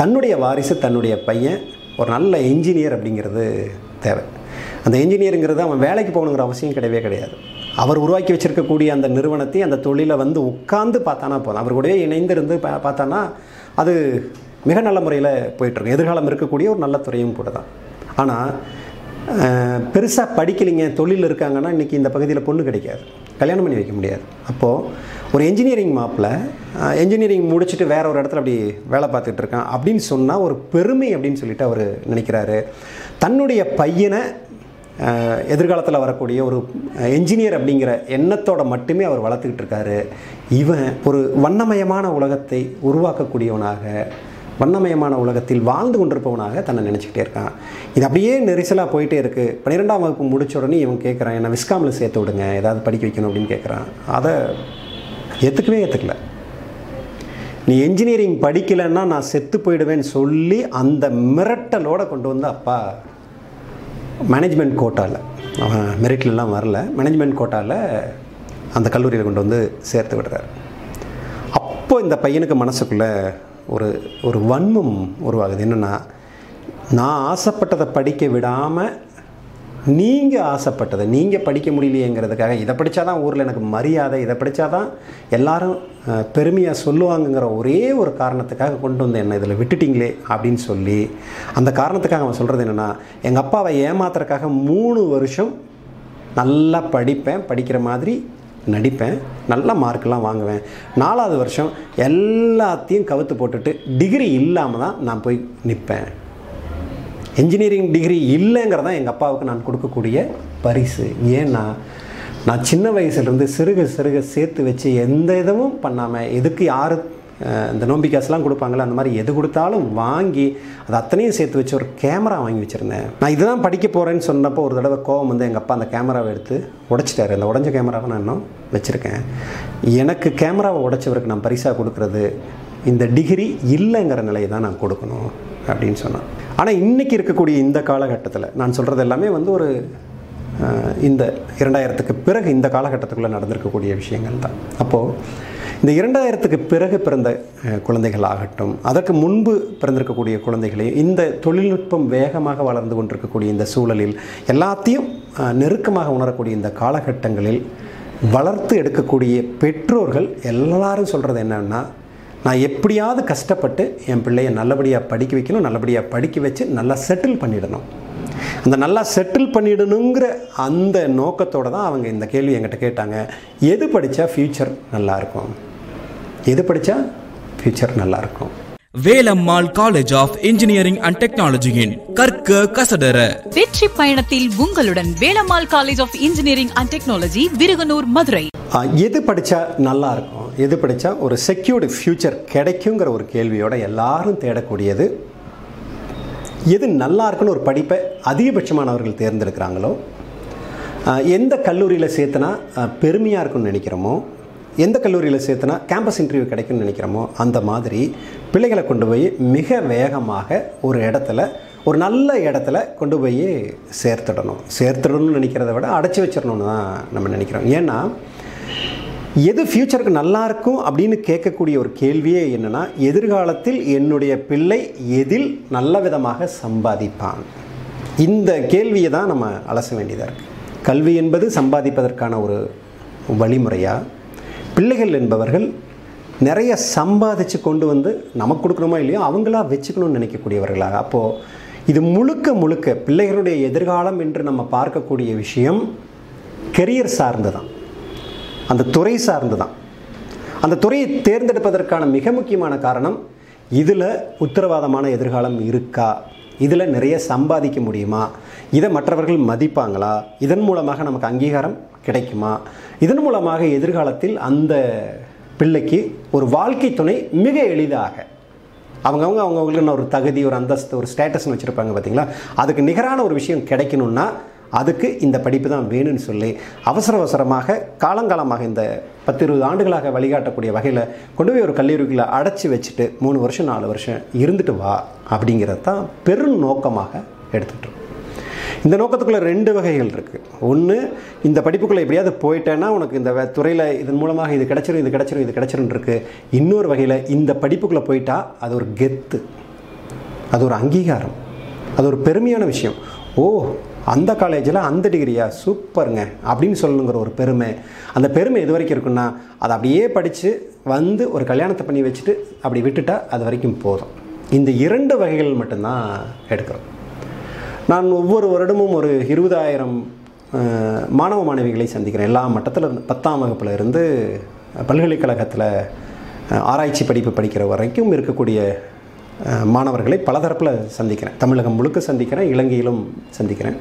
தன்னுடைய வாரிசு, தன்னுடைய பையன் ஒரு நல்ல என்ஜினியர் அப்படிங்கிறது தேவை. அந்த என்ஜினியருங்கிறது அவன் வேலைக்கு போகணுங்கிற அவசியம் கிடையவே கிடையாது. அவர் உருவாக்கி வச்சுருக்கக்கூடிய அந்த நிறுவனத்தை, அந்த தொழிலை வந்து உட்கார்ந்து பார்த்தானா போதும். அவர் கூடவே இணைந்திருந்து பா பார்த்தானா அது மிக நல்ல முறையில் போயிட்டுருக்கும். எதிர்காலம் இருக்கக்கூடிய ஒரு நல்ல துறையும் கூட தான். ஆனால் பெருசாக படிக்கலைங்க, தொழில் இருக்காங்கன்னா இன்றைக்கி இந்த பகுதியில் பொண்ணு கிடைக்காது, கல்யாணம் பண்ணி வைக்க முடியாது. அப்போது ஒரு என்ஜினியரிங் மாப்பிள்ள என்ஜினியரிங் முடிச்சுட்டு வேற ஒரு இடத்துல அப்படி வேலை பார்த்துக்கிட்டு இருக்கான் அப்படின்னு சொன்னால் ஒரு பெருமை அப்படின்னு சொல்லிட்டு அவர் நினைக்கிறாரு. தன்னுடைய பையனை எதிர்காலத்தில் வரக்கூடிய ஒரு என்ஜினியர் அப்படிங்கிற எண்ணத்தோடு மட்டுமே அவர் வளர்த்துக்கிட்டு இருக்காரு. இவன் ஒரு வண்ணமயமான உலகத்தை உருவாக்கக்கூடியவனாக, வண்ணமயமான உலகத்தில் வாழ்ந்து கொண்டிருப்பவனாக தன்னை நினச்சிக்கிட்டே இருக்கான். இது அப்படியே நெரிசலாக போயிட்டே இருக்குது. பன்னிரெண்டாம் வகுப்பு முடிச்ச உடனே இவன் கேட்குறான், என்னை விஸ்காமில் சேர்த்து விடுங்க, ஏதாவது படிக்க வைக்கணும் அப்படின்னு கேட்குறான். அதை ஏற்றுக்கவே ஏற்றுக்கல. நீ என்ஜினியரிங் படிக்கலைன்னா நான் செத்து போயிடுவேன்னு சொல்லி அந்த மிரட்டலோடு கொண்டு வந்து அப்பா மேனேஜ்மெண்ட் கோட்டாவில், அவன் மெரிட்லலாம் வரல, மேனேஜ்மெண்ட் கோட்டாவில் அந்த கல்லூரியில் கொண்டு வந்து சேர்த்து விடுறாரு. அப்போது இந்த பையனுக்கு மனசுக்குள்ளே ஒரு ஒரு வன்மம் உருவாகுது. என்னென்னா, நான் ஆசைப்பட்டதை படிக்க விடாமல் நீங்கள் ஆசைப்பட்டதை, நீங்கள் படிக்க முடியலையேங்கிறதுக்காக இதை படித்தா தான் ஊரில் எனக்கு மரியாதை, இதை படித்தா தான் எல்லோரும் பெருமையாக சொல்லுவாங்கங்கிற ஒரே ஒரு காரணத்துக்காக கொண்டு வந்து என்ன இதில் விட்டுட்டிங்களே அப்படின்னு சொல்லி, அந்த காரணத்துக்காக அவன் சொல்கிறது என்னென்னா, எங்கள் அப்பாவை ஏமாத்துறதுக்காக மூணு வருஷம் நல்லா படிப்பேன், படிக்கிற மாதிரி நடிப்பேன், நல்ல மார்க்கெலாம் வாங்குவேன், நாலாவது வருஷம் எல்லாத்தையும் கவுத்து போட்டுட்டு டிகிரி இல்லாமல் தான் நான் போய் நிற்பேன். என்ஜினியரிங் டிகிரி இல்லைங்கிறதான் எங்கள் அப்பாவுக்கு நான் கொடுக்கக்கூடிய பரிசு. ஏன்னா நான் சின்ன வயசுலேருந்து சிறுக சிறுக சேர்த்து வச்சு எந்த இதுவும் பண்ணாமல், எதுக்கு யார் இந்த நோம்பி காசுலாம் கொடுப்பாங்களோ அந்த மாதிரி எது கொடுத்தாலும் வாங்கி அது அத்தனையும் சேர்த்து வச்சு ஒரு கேமரா வாங்கி வச்சுருந்தேன். நான் இதுதான் படிக்க போகிறேன்னு சொன்னப்போ ஒரு தடவை கோவம் வந்து எங்கள் அப்பா அந்த கேமராவை எடுத்து உடைச்சிட்டாரு. அந்த உடஞ்ச கேமராவை நான் இன்னும் வச்சுருக்கேன். எனக்கு கேமராவை உடைச்சவருக்கு நான் பரிசாக கொடுக்குறது இந்த டிகிரி இல்லைங்கிற நிலையை தான் நான் கொடுக்கணும் அப்படின்னு சொன்னான். ஆனால் இன்றைக்கி இருக்கக்கூடிய இந்த காலகட்டத்தில் நான் சொல்கிறது எல்லாமே வந்து ஒரு இந்த இரண்டாயிரத்துக்கு பிறகு இந்த காலகட்டத்துக்குள்ளே நடந்திருக்கக்கூடிய விஷயங்கள் தான். அப்போது இந்த இரண்டாயிரத்துக்கு பிறகு பிறந்த குழந்தைகள் ஆகட்டும், அதற்கு முன்பு பிறந்திருக்கக்கூடிய குழந்தைகளையும், இந்த தொழில்நுட்பம் வேகமாக வளர்ந்து கொண்டிருக்கக்கூடிய இந்த சூழலில், எல்லாத்தையும் நெருக்கமாக உணரக்கூடிய இந்த காலகட்டங்களில் வளர்த்து எடுக்கக்கூடிய பெற்றோர்கள் எல்லாரும் சொல்கிறது என்னென்னா, நான் எப்படியாவது கஷ்டப்பட்டு என் பிள்ளையை நல்லபடியாக படிக்க வைக்கணும், நல்லபடியாக படிக்க வச்சு நல்லா செட்டில் பண்ணிடணும். அந்த நல்லா செட்டில் பண்ணிடணுங்கிற அந்த நோக்கத்தோடு தான் அவங்க இந்த கேள்வி என்கிட்ட கேட்டாங்க. எது படித்தா ஃப்யூச்சர் நல்லாயிருக்கும், எது படித்தா ஃப்யூச்சர் நல்லாயிருக்கும். Velammal college of engineering and டெக்னாலஜியின் கற்க கசடர வெற்றி பயணத்தில் உங்களுடன் Velammal college of engineering and technology, Viraganoor, Madurai. எது படித்தா நல்லா இருக்கும், எது படித்தா ஒரு செக்யூர்டு ஃபியூச்சர் கிடைக்குங்கிற ஒரு கேள்வியோட எல்லாரும் தேடக்கூடியது எது நல்லா இருக்குன்னு ஒரு படிப்பை அதிகபட்சமானவர்கள் தேர்ந்தெடுக்கிறாங்களோ, எந்த கல்லூரியில் சேர்த்துனா பெருமையாக இருக்குன்னு நினைக்கிறோமோ, எந்த கல்லூரியில் சேர்த்துனா கேம்பஸ் இன்டர்வியூ கிடைக்கும்னு நினைக்கிறோமோ, அந்த மாதிரி பிள்ளைகளை கொண்டு போய் மிக வேகமாக ஒரு இடத்துல, ஒரு நல்ல இடத்துல கொண்டு போய் சேர்த்துடணும். சேர்த்துடணும்னு நினைக்கிறத விட அடைச்சி வச்சிடணும்னு தான் நம்ம நினைக்கிறோம். ஏன்னா எது ஃப்யூச்சருக்கு நல்லாயிருக்கும் அப்படின்னு கேட்கக்கூடிய ஒரு கேள்வியே என்னென்னா, எதிர்காலத்தில் என்னுடைய பிள்ளை எதில் நல்ல விதமாக சம்பாதிப்பான், இந்த கேள்வியை தான் நம்ம அலச வேண்டியதாக இருக்குது. கல்வி என்பது சம்பாதிப்பதற்கான ஒரு வழிமுறையாக, பிள்ளைகள் என்பவர்கள் நிறைய சம்பாதிச்சு கொண்டு வந்து நமக்கு கொடுக்கணுமா இல்லையோ அவங்களா வச்சுக்கணும்னு நினைக்கக்கூடியவர்களாக. அப்போது இது முழுக்க முழுக்க பிள்ளைகளுடைய எதிர்காலம் என்று நம்ம பார்க்கக்கூடிய விஷயம் கெரியர் சார்ந்து தான், அந்த துறை சார்ந்து தான். அந்த துறையை தேர்ந்தெடுப்பதற்கான மிக முக்கியமான காரணம், இதில் உத்தரவாதமான எதிர்காலம் இருக்கா, இதில் நிறைய சம்பாதிக்க முடியுமா, இதை மற்றவர்கள் மதிப்பாங்களா, இதன் மூலமாக நமக்கு அங்கீகாரம் கிடைக்குமா, இதன் மூலமாக எதிர்காலத்தில் அந்த பிள்ளைக்கு ஒரு வாழ்க்கை துணை மிக எளிதாக அவங்கவுங்க அவங்கவுங்களுக்குன்னு ஒரு தகுதி, ஒரு அந்தஸ்து, ஒரு ஸ்டேட்டஸ்ன்னு வச்சுருப்பாங்க பார்த்தீங்களா, அதுக்கு நிகரான ஒரு விஷயம் கிடைக்கணும்னா அதுக்கு இந்த படிப்பு தான் வேணும்னு சொல்லி அவசர அவசரமாக காலங்காலமாக இந்த பத்து இருபது ஆண்டுகளாக வழிகாட்டக்கூடிய வகையில் கொண்டு போய் ஒரு கல்லூரிக்குள்ளே அடைச்சி வச்சுட்டு மூணு வருஷம் நாலு வருஷம் இருந்துட்டு வா அப்படிங்கிறது தான் பெரும் நோக்கமாக எடுத்துகிட்ருக்கோம். இந்த நோக்கத்துக்குள்ளே ரெண்டு வகைகள் இருக்குது. ஒன்று, இந்த படிப்புக்குள்ளே எப்படியாவது போயிட்டேன்னா உனக்கு இந்த துறையில் இதன் மூலமாக இது கிடச்சிரும் இது கிடச்சிரும் இது கிடச்சிருன்னு இருக்குது. இன்னொரு வகையில் இந்த படிப்புக்குள்ளே போயிட்டால் அது ஒரு கெத்து, அது ஒரு அங்கீகாரம், அது ஒரு பெருமையான விஷயம். ஓ, அந்த காலேஜில் அந்த டிகிரியா, சூப்பருங்க அப்படின்னு சொல்லணுங்கிற ஒரு பெருமை. அந்த பெருமை எது வரைக்கும் இருக்குன்னா அதை அப்படியே படித்து வந்து ஒரு கல்யாணத்தை பண்ணி வச்சுட்டு அப்படி விட்டுட்டா அது வரைக்கும் போதும். இந்த இரண்டு வகைகள் மட்டும்தான் எடுக்கிறோம். நான் ஒவ்வொரு வருடமும் ஒரு இருபதாயிரம் மாணவ மாணவிகளை சந்திக்கிறேன். எல்லா மட்டத்தில் பத்தாம் வகுப்பில் இருந்து பல்கலைக்கழகத்தில் ஆராய்ச்சி படிப்பு படிக்கிற வரைக்கும் இருக்கக்கூடிய மாணவர்களை பலதரப்பில் சந்திக்கிறேன். தமிழகம் முழுக்க சந்திக்கிறேன், இலங்கையிலும் சந்திக்கிறேன்.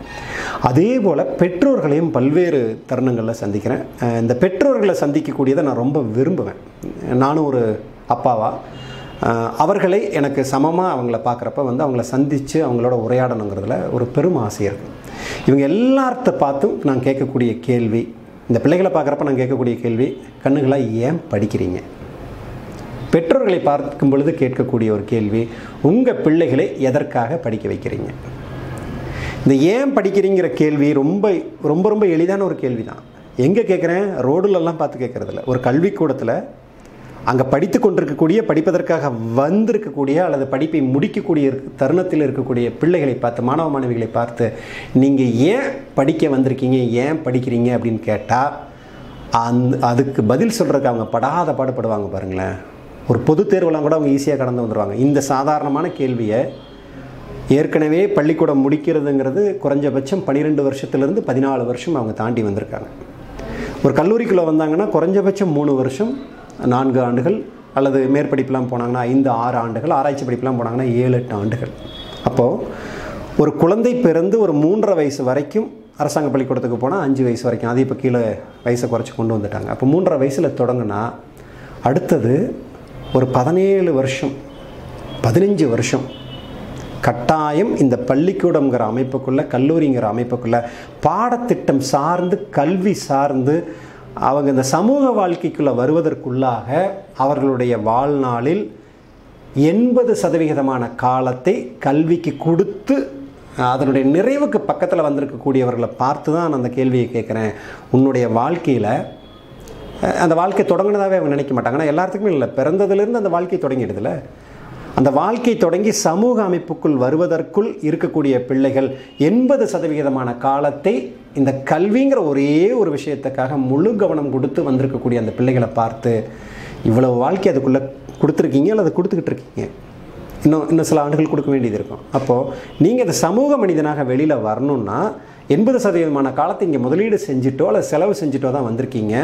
அதே போல் பெற்றோர்களையும் பல்வேறு தருணங்களில் சந்திக்கிறேன். இந்த பெற்றோர்களை சந்திக்கக்கூடியதை நான் ரொம்ப விரும்புவேன். நானும் ஒரு அப்பாவா அவர்களை எனக்கு சமமாக அவங்கள பார்க்குறப்ப வந்து அவங்கள சந்தித்து அவங்களோட உரையாடணுங்கிறதுல ஒரு பெரும் ஆசை இருக்கும். இவங்க எல்லாத்த பார்த்தும் நான் கேட்கக்கூடிய கேள்வி, இந்த பிள்ளைகளை பார்க்குறப்ப நான் கேட்கக்கூடிய கேள்வி, கண்ணுகளாக ஏன் படிக்கிறீங்க? பெற்றோர்களை பார்க்கும் பொழுது கேட்கக்கூடிய ஒரு கேள்வி, உங்கள் பிள்ளைகளை எதற்காக படிக்க வைக்கிறீங்க? இந்த ஏன் படிக்கிறீங்கிற கேள்வி ரொம்ப ரொம்ப ரொம்ப எளிதான ஒரு கேள்வி தான். எங்கே கேட்குறேன், ரோடுலெல்லாம் பார்த்து கேட்குறதில்ல. ஒரு கல்விக்கூடத்தில் அங்கே படித்து கொண்டிருக்கக்கூடிய, படிப்பதற்காக வந்திருக்கக்கூடிய அல்லது படிப்பை முடிக்கக்கூடிய தருணத்தில் இருக்கக்கூடிய பிள்ளைகளை பார்த்து, மாணவ மாணவிகளை பார்த்து, நீங்கள் ஏன் படிக்க வந்திருக்கீங்க, ஏன் படிக்கிறீங்க அப்படின்னு கேட்டால் அந்த அதுக்கு பதில் சொல்கிறதுக்கு அவங்க படாத பாடுபடுவாங்க பாருங்களேன். ஒரு பொது தேர்வெல்லாம் கூட அவங்க ஈஸியாக கடந்து வந்துடுவாங்க. இந்த சாதாரணமான கேள்வியை ஏற்கனவே பள்ளிக்கூடம் முடிக்கிறதுங்கிறது குறைஞ்சபட்சம் பன்னிரெண்டு வருஷத்துலேருந்து பதினாலு வருஷம் அவங்க தாண்டி வந்திருக்காங்க. ஒரு கல்லூரிக்குள்ளே வந்தாங்கன்னா குறைஞ்சபட்சம் மூணு வருஷம் நான்கு ஆண்டுகள் அல்லது மேற்படிப்புலாம் போனாங்கன்னா ஐந்து ஆறு ஆண்டுகள், ஆராய்ச்சி படிப்புலாம் போனாங்கன்னா ஏழு எட்டு ஆண்டுகள். அப்போது ஒரு குழந்தை பிறந்து ஒரு மூன்றரை வயசு வரைக்கும் அரசாங்க பள்ளிக்கூடத்துக்கு போனால் அஞ்சு வயசு வரைக்கும், அது இப்போ கீழே வயசை குறைச்சி கொண்டு வந்துட்டாங்க. அப்போ மூன்றரை வயசில் தொடங்கினா அடுத்தது ஒரு பதினேழு வருஷம் பதினஞ்சு வருஷம் கட்டாயம் இந்த பள்ளிக்கூடம்ங்கிற அமைப்புக்குள்ளே, கல்லூரிங்கிற அமைப்புக்குள்ளே பாடத்திட்டம் சார்ந்து, கல்வி சார்ந்து அவங்க இந்த சமூக வாழ்க்கைக்குள்ளே வருவதற்குள்ளாக அவர்களுடைய வாழ்நாளில் எண்பது சதவிகிதமான காலத்தை கல்விக்கு கொடுத்து அதனுடைய நிறைவுக்கு பக்கத்தில் வந்திருக்கக்கூடியவர்களை பார்த்து தான் அந்த கேள்வியை கேட்குறேன். உன்னுடைய வாழ்க்கையில் அந்த வாழ்க்கை தொடங்கினதாகவே அவங்க நினைக்க மாட்டாங்க. ஆனால் எல்லாத்துக்குமே இல்லை, பிறந்ததுலேருந்து அந்த வாழ்க்கை தொடங்கிடுதுல. அந்த வாழ்க்கை தொடங்கி சமூக அமைப்புக்குள் வருவதற்குள் இருக்கக்கூடிய பிள்ளைகள் எண்பது சதவிகிதமான காலத்தை இந்த கல்விங்கிற ஒரே ஒரு விஷயத்துக்காக முழு கவனம் கொடுத்து வந்திருக்கக்கூடிய அந்த பிள்ளைகளை பார்த்து, இவ்வளவு வாழ்க்கை அதுக்குள்ளே கொடுத்துருக்கீங்க அல்லது கொடுத்துக்கிட்டு இருக்கீங்க, இன்னும் இன்னும் சில ஆண்டுகள் கொடுக்க வேண்டியது இருக்கும். அப்போது நீங்கள் இந்த சமூக மனிதனாக வெளியில் வரணுன்னா எண்பது சதவீதமான காலத்தை இங்கே முதலீடு செஞ்சுட்டோ அல்லது செலவு செஞ்சுட்டோ தான் வந்திருக்கீங்க.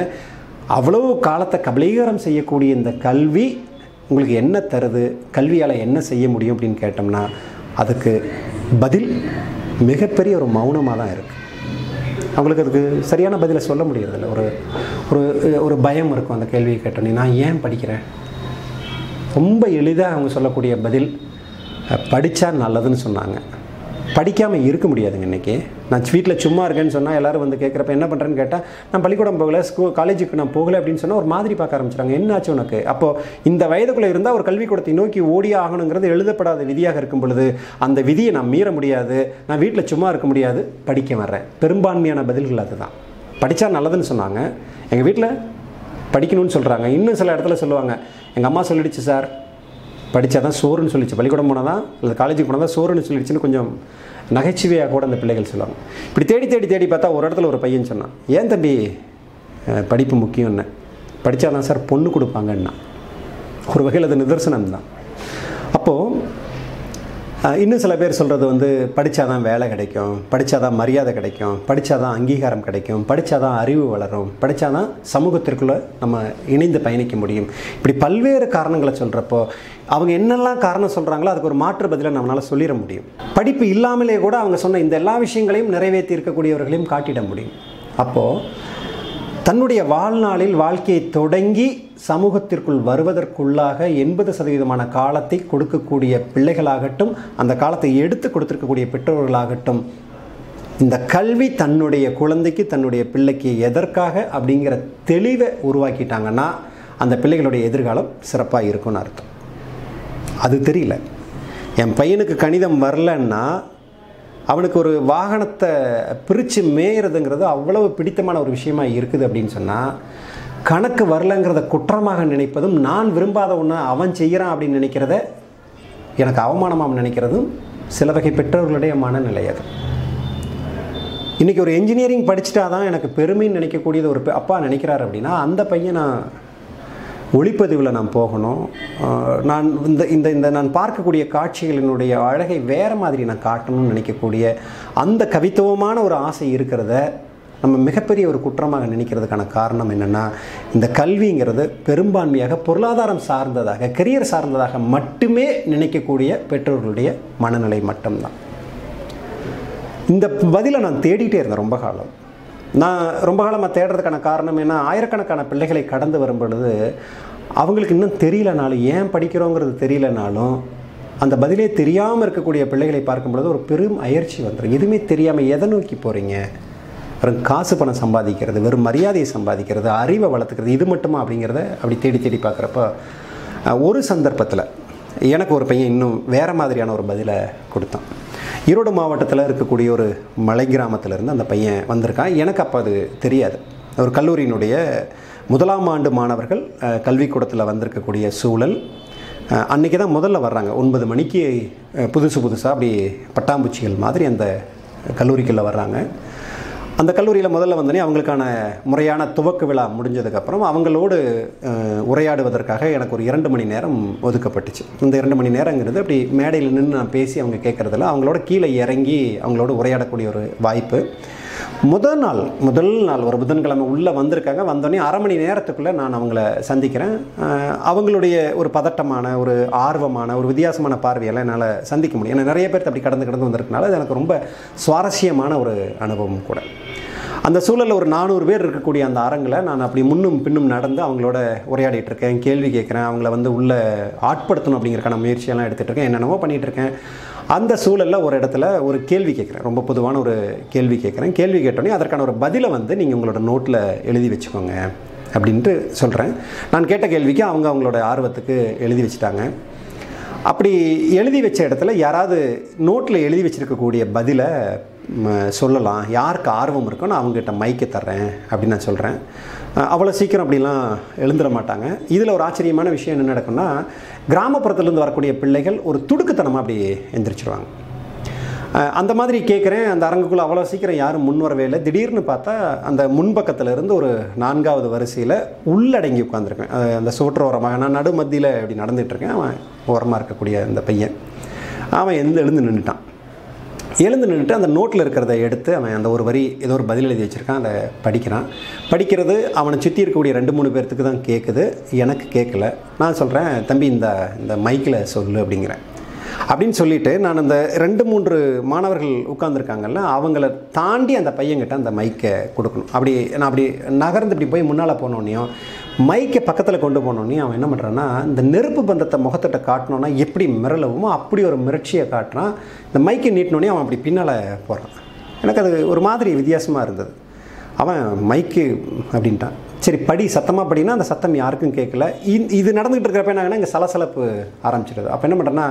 அவ்வளவு காலத்தை கபலீகரம் செய்யக்கூடிய இந்த கல்வி உங்களுக்கு என்ன தருது, கல்வியால் என்ன செய்ய முடியும் அப்படின்னு கேட்டோம்னா அதுக்கு பதில் மிகப்பெரிய ஒரு மௌனமாக தான் இருக்குது. அவங்களுக்கு அதுக்கு சரியான பதிலை சொல்ல முடியறதில்ல. ஒரு ஒரு ஒரு பயம் இருக்கும் அந்த கேள்வியை கேட்டோன்னே, நான் ஏன் படிக்கிறேன்? ரொம்ப எளிதாக அவங்க சொல்லக்கூடிய பதில், படித்தா நல்லதுன்னு சொன்னாங்க. படிக்காமல் இருக்க முடியாதுங்க. இன்றைக்கி நான் வீட்டில் சும்மா இருக்கேன்னு சொன்னால் எல்லோரும் வந்து கேட்குறப்ப என்ன பண்ணுறேன்னு கேட்டால், நான் பள்ளிக்கூடம் போகலை, ஸ்கூ காலேஜுக்கு நான் போகலை அப்படின்னு சொன்னால் ஒரு மாதிரி பார்க்க ஆரம்பிச்சிட்டாங்க. என்னாச்சு உனக்கு? அப்போது இந்த வயதுக்குள்ளே இருந்தால் ஒரு கல்விக்கூடத்தை நோக்கி ஓடி ஆகணுங்கிறது எழுதப்படாத விதியாக இருக்கும் பொழுது அந்த விதியை நான் மீற முடியாது. நான் வீட்டில் சும்மா இருக்க முடியாது, படிக்க வர்றேன். பெரும்பான்மையான பதில்கள் அதுதான். படித்தா நல்லதுன்னு சொன்னாங்க, எங்கள் வீட்டில் படிக்கணும்னு சொல்கிறாங்க. இன்னும் சில இடத்துல சொல்லுவாங்க, எங்கள் அம்மா சொல்லிடுச்சு சார், படித்தா தான் சோறுன்னு சொல்லிச்சு, பள்ளிக்கூடம் போனால் தான் அல்லது காலேஜுக்கு போனால் தான் சோறுன்னு சொல்லிடுச்சுன்னு கொஞ்சம் நகைச்சுவையாக கூட அந்த பிள்ளைகள் சொல்லுவாங்க. இப்படி தேடி தேடி தேடி பார்த்தா ஒரு இடத்துல ஒரு பையன் சொன்னான், ஏன் தம்பி படிப்பு முக்கியம் என்ன, படித்தா தான் சார் பொண்ணு கொடுப்பாங்கன்னா. ஒரு வகையில் அது நிதர்சனம் தான். அப்போது இன்னும் சில பேர் சொல்கிறது வந்து படித்தாதான் வேலை கிடைக்கும், படித்தாதான் மரியாதை கிடைக்கும், படித்தாதான் அங்கீகாரம் கிடைக்கும், படித்தாதான் அறிவு வளரும், படித்தாதான் சமூகத்திற்குள்ளே நம்ம இணைந்து பயணிக்க முடியும். இப்படி பல்வேறு காரணங்களை சொல்கிறப்போ அவங்க என்னெல்லாம் காரணம் சொல்கிறாங்களோ அதுக்கு ஒரு மாற்று பதிலை நம்மளால் சொல்லிட முடியும். படிப்பு இல்லாமலே கூட அவங்க சொன்ன இந்த எல்லா விஷயங்களையும் நிறைவேற்றி இருக்கக்கூடியவர்களையும் காட்டிட முடியும். அப்போது தன்னுடைய வாழ்நாளில் வாழ்க்கையை தொடங்கி சமூகத்திற்குள் வருவதற்குள்ளாக எண்பது சதவீதமான காலத்தை கொடுக்கக்கூடிய பிள்ளைகளாகட்டும், அந்த காலத்தை எடுத்து கொடுத்துருக்கக்கூடிய பெற்றோர்களாகட்டும், இந்த கல்வி தன்னுடைய குழந்தைக்கு தன்னுடைய பிள்ளைக்கு எதற்காக அப்படிங்கிற தெளிவை உருவாக்கிட்டாங்கன்னா அந்த பிள்ளைகளுடைய எதிர்காலம் சிறப்பாக இருக்கும்னு அர்த்தம். அது தெரியல, என் பையனுக்கு கணிதம் வரலன்னா அவனுக்கு ஒரு வாகனத்தை பிரித்து மேயறதுங்கிறது அவ்வளவு பிடித்தமான ஒரு விஷயமா இருக்குது அப்படின்னு சொன்னால், கணக்கு வரலங்கிறத குற்றமாக நினைப்பதும் நான் விரும்பாத ஒன்று அவன் செய்கிறான் அப்படின்னு நினைக்கிறத எனக்கு அவமானமாக நினைக்கிறதும் சில வகை பெற்றோர்களுடைய மனநிலை. அது இன்றைக்கி ஒரு என்ஜினியரிங் படிச்சுட்டா தான் எனக்கு பெருமைன்னு நினைக்கக்கூடியது ஒரு அப்பா நினைக்கிறார் அப்படின்னா, அந்த பையன் நான் ஒளிப்பதிவில் நான் போகணும், நான் இந்த இந்த இந்த நான் பார்க்கக்கூடிய காட்சிகளினுடைய அழகை வேறு மாதிரி நான் காட்டணும்னு நினைக்கக்கூடிய அந்த கவித்துவமான ஒரு ஆசை இருக்கிறத நம்ம மிகப்பெரிய ஒரு குற்றமாக நினைக்கிறதுக்கான காரணம் என்னென்னா, இந்த கல்விங்கிறது பெரும்பான்மையாக பொருளாதாரம் சார்ந்ததாக, கெரியர் சார்ந்ததாக மட்டுமே நினைக்கக்கூடிய பெற்றோர்களுடைய மனநிலை மட்டும்தான். இந்த பதிலை நான் தேடிகிட்டே இருந்தேன் ரொம்ப காலம். நான் ரொம்ப காலமாக தேடுறதுக்கான காரணம் ஏன்னா, ஆயிரக்கணக்கான பிள்ளைகளை கடந்து வரும் பொழுது அவங்களுக்கு இன்னும் தெரியலனாலும், ஏன் படிக்கிறோங்கிறது தெரியலனாலும், அந்த பதிலே தெரியாமல் இருக்கக்கூடிய பிள்ளைகளை பார்க்கும் பொழுது ஒரு பெரும் அயற்சி வந்துடும். எதுவுமே தெரியாமல் எதை நோக்கி போகிறீங்க, வெறும் காசு பணம் சம்பாதிக்கிறது, வெறும் மரியாதையை சம்பாதிக்கிறது, அறிவை வளர்த்துக்கிறது, இது மட்டுமா அப்படிங்கிறத அப்படி தேடி தேடி பார்க்குறப்போ ஒரு சந்தர்ப்பத்தில் எனக்கு ஒரு பையன் இன்னும் வேறு மாதிரியான ஒரு பதிலை கொடுத்தான். ஈரோடு மாவட்டத்தில் இருக்கக்கூடிய ஒரு மலை கிராமத்திலேருந்து அந்த பையன் வந்திருக்கான். எனக்கு அப்போ அது தெரியாது. ஒரு கல்லூரியினுடைய முதலாம் ஆண்டு மாணவர்கள் கல்விக்கூடத்தில் வந்திருக்கக்கூடிய சூழல். அன்றைக்கி தான் முதல்ல வர்றாங்க, ஒன்பது மணிக்கு புதுசு புதுசாக அப்படி பட்டாம்பூச்சிகள் மாதிரி அந்த கல்லூரிக்குள்ளே வர்றாங்க. அந்த கல்லூரியில் முதல்ல வந்தோடனே அவங்களுக்கான முறையான துவக்க விழா முடிஞ்சதுக்கப்புறம் அவங்களோடு உரையாடுவதற்காக எனக்கு ஒரு இரண்டு மணி நேரம் ஒதுக்கப்பட்டுச்சு. இந்த இரண்டு மணி நேரங்கிறது அப்படி மேடையில் நின்று நான் பேசி அவங்க கேட்குறதில்ல, அவங்களோட கீழே இறங்கி அவங்களோட உரையாடக்கூடிய ஒரு வாய்ப்பு. முதல் நாள் முதல் நாள் ஒரு புதன்கிழமை உள்ளே வந்திருக்காங்க. வந்தோடனே அரை மணி நேரத்துக்குள்ளே நான் அவங்கள சந்திக்கிறேன். அவங்களுடைய ஒரு பதட்டமான ஒரு ஆர்வமான ஒரு வித்தியாசமான பார்வையெல்லாம் என்னால் சந்திக்க முடியும். ஏன்னா நிறைய பேர் அப்படி கடந்து கடந்து வந்திருக்கனால அது எனக்கு ரொம்ப சுவாரஸ்யமான ஒரு அனுபவம் கூட. அந்த சூழலில் ஒரு நானூறு பேர் இருக்கக்கூடிய அந்த அரங்கில் நான் அப்படி முன்னும் பின்னும் நடந்து அவங்களோட உரையாடிட்டு இருக்கேன், கேள்வி கேட்குறேன், அவங்கள வந்து உள்ளே ஆட்படுத்தணும் அப்படிங்கிறக்கான முயற்சியெல்லாம் எடுத்துகிட்டு இருக்கேன், என்னென்னவோ பண்ணிகிட்ருக்கேன். அந்த சூழலில் ஒரு இடத்துல ஒரு கேள்வி கேட்குறேன், ரொம்ப பொதுவான ஒரு கேள்வி கேட்குறேன். கேள்வி கேட்டோன்னே அதற்கான ஒரு பதிலை வந்து நீங்கள் உங்களோட நோட்டில் எழுதி வச்சுக்கோங்க அப்படின்ட்டு சொல்கிறேன். நான் கேட்ட கேள்விக்கு அவங்க அவங்களோட ஆர்வத்துக்கு எழுதி வச்சுட்டாங்க. அப்படி எழுதி வச்ச இடத்துல யாராவது நோட்டில் எழுதி வச்சுருக்கக்கூடிய பதிலை சொல்லலாம், யாருக்கு ஆர்வம் இருக்கோ நான் அவங்ககிட்ட மைக்க தர்றேன் அப்படின்னு நான் சொல்கிறேன். அவ்வளோ சீக்கிரம் அப்படிலாம் எழுந்துட மாட்டாங்க. இதில் ஒரு ஆச்சரியமான விஷயம் என்ன நடக்கும்னா, கிராமப்புறத்துலேருந்து வரக்கூடிய பிள்ளைகள் ஒரு துடுக்குத்தனமாக அப்படி எந்திரிச்சிருவாங்க. அந்த மாதிரி கேட்குறேன். அந்த அரங்குக்குள்ளே அவ்வளோ சீக்கிரம் யாரும் முன்வரவே இல்லை. திடீர்னு பார்த்தா அந்த முன்பக்கத்திலேருந்து ஒரு நான்காவது வரிசையில் உள்ளடங்கி உட்காந்துருக்கேன். அந்த சோற்று ஓரமாக நான் நடு மத்தியில் இப்படி நடந்துகிட்ருக்கேன். அவன் ஓரமாக இருக்கக்கூடிய அந்த பையன் அவன் எழுந்து எழுந்து நின்றுட்டான். எழுந்து நின்றுட்டு அந்த நோட்டில் இருக்கிறத எடுத்து அவன் அந்த ஒரு வரி ஏதோ ஒரு பதில் எழுதி வச்சுருக்கான், அதை படிக்கிறான். படிக்கிறது அவனை சுற்றி இருக்கக்கூடிய ரெண்டு மூணு பேர்த்துக்கு தான் கேட்குது, எனக்கு கேட்கல. நான் சொல்கிறேன், தம்பி இந்த இந்த மைக்கில் சொல்லு அப்படிங்கிறேன். அப்படின்னு சொல்லிவிட்டு நான் அந்த ரெண்டு மூன்று மாணவர்கள் உட்காந்துருக்காங்கல்ல, அவங்கள தாண்டி அந்த பையன்கிட்ட அந்த மைக்கை கொடுக்கணும். அப்படி நான் அப்படி நகர்ந்து இப்படி போய் முன்னால் போனோடனையும் மைக்கை பக்கத்தில் கொண்டு போனோடனே அவன் என்ன பண்ணுறான்னா, இந்த நெருப்பு பந்தத்தை முகத்திட்ட காட்டினோன்னா எப்படி மிரளவுமோ அப்படி ஒரு மிரட்சியை காட்டுறான். இந்த மைக்கை நீட்டினோடனே அவன் அப்படி பின்னால் போகிறான். எனக்கு அது ஒரு மாதிரி வித்தியாசமாக இருந்தது. அவன் மைக்கு அப்படின்ட்டான். சரி படி, சத்தமாக படினா அந்த சத்தம் யாருக்கும் கேட்கல. இது நடந்துகிட்டு இருக்கிறப்ப என்னாங்கன்னா இங்கே சலசலப்பு ஆரம்பிச்சிடுது. அப்போ என்ன பண்ணுறேன்னா,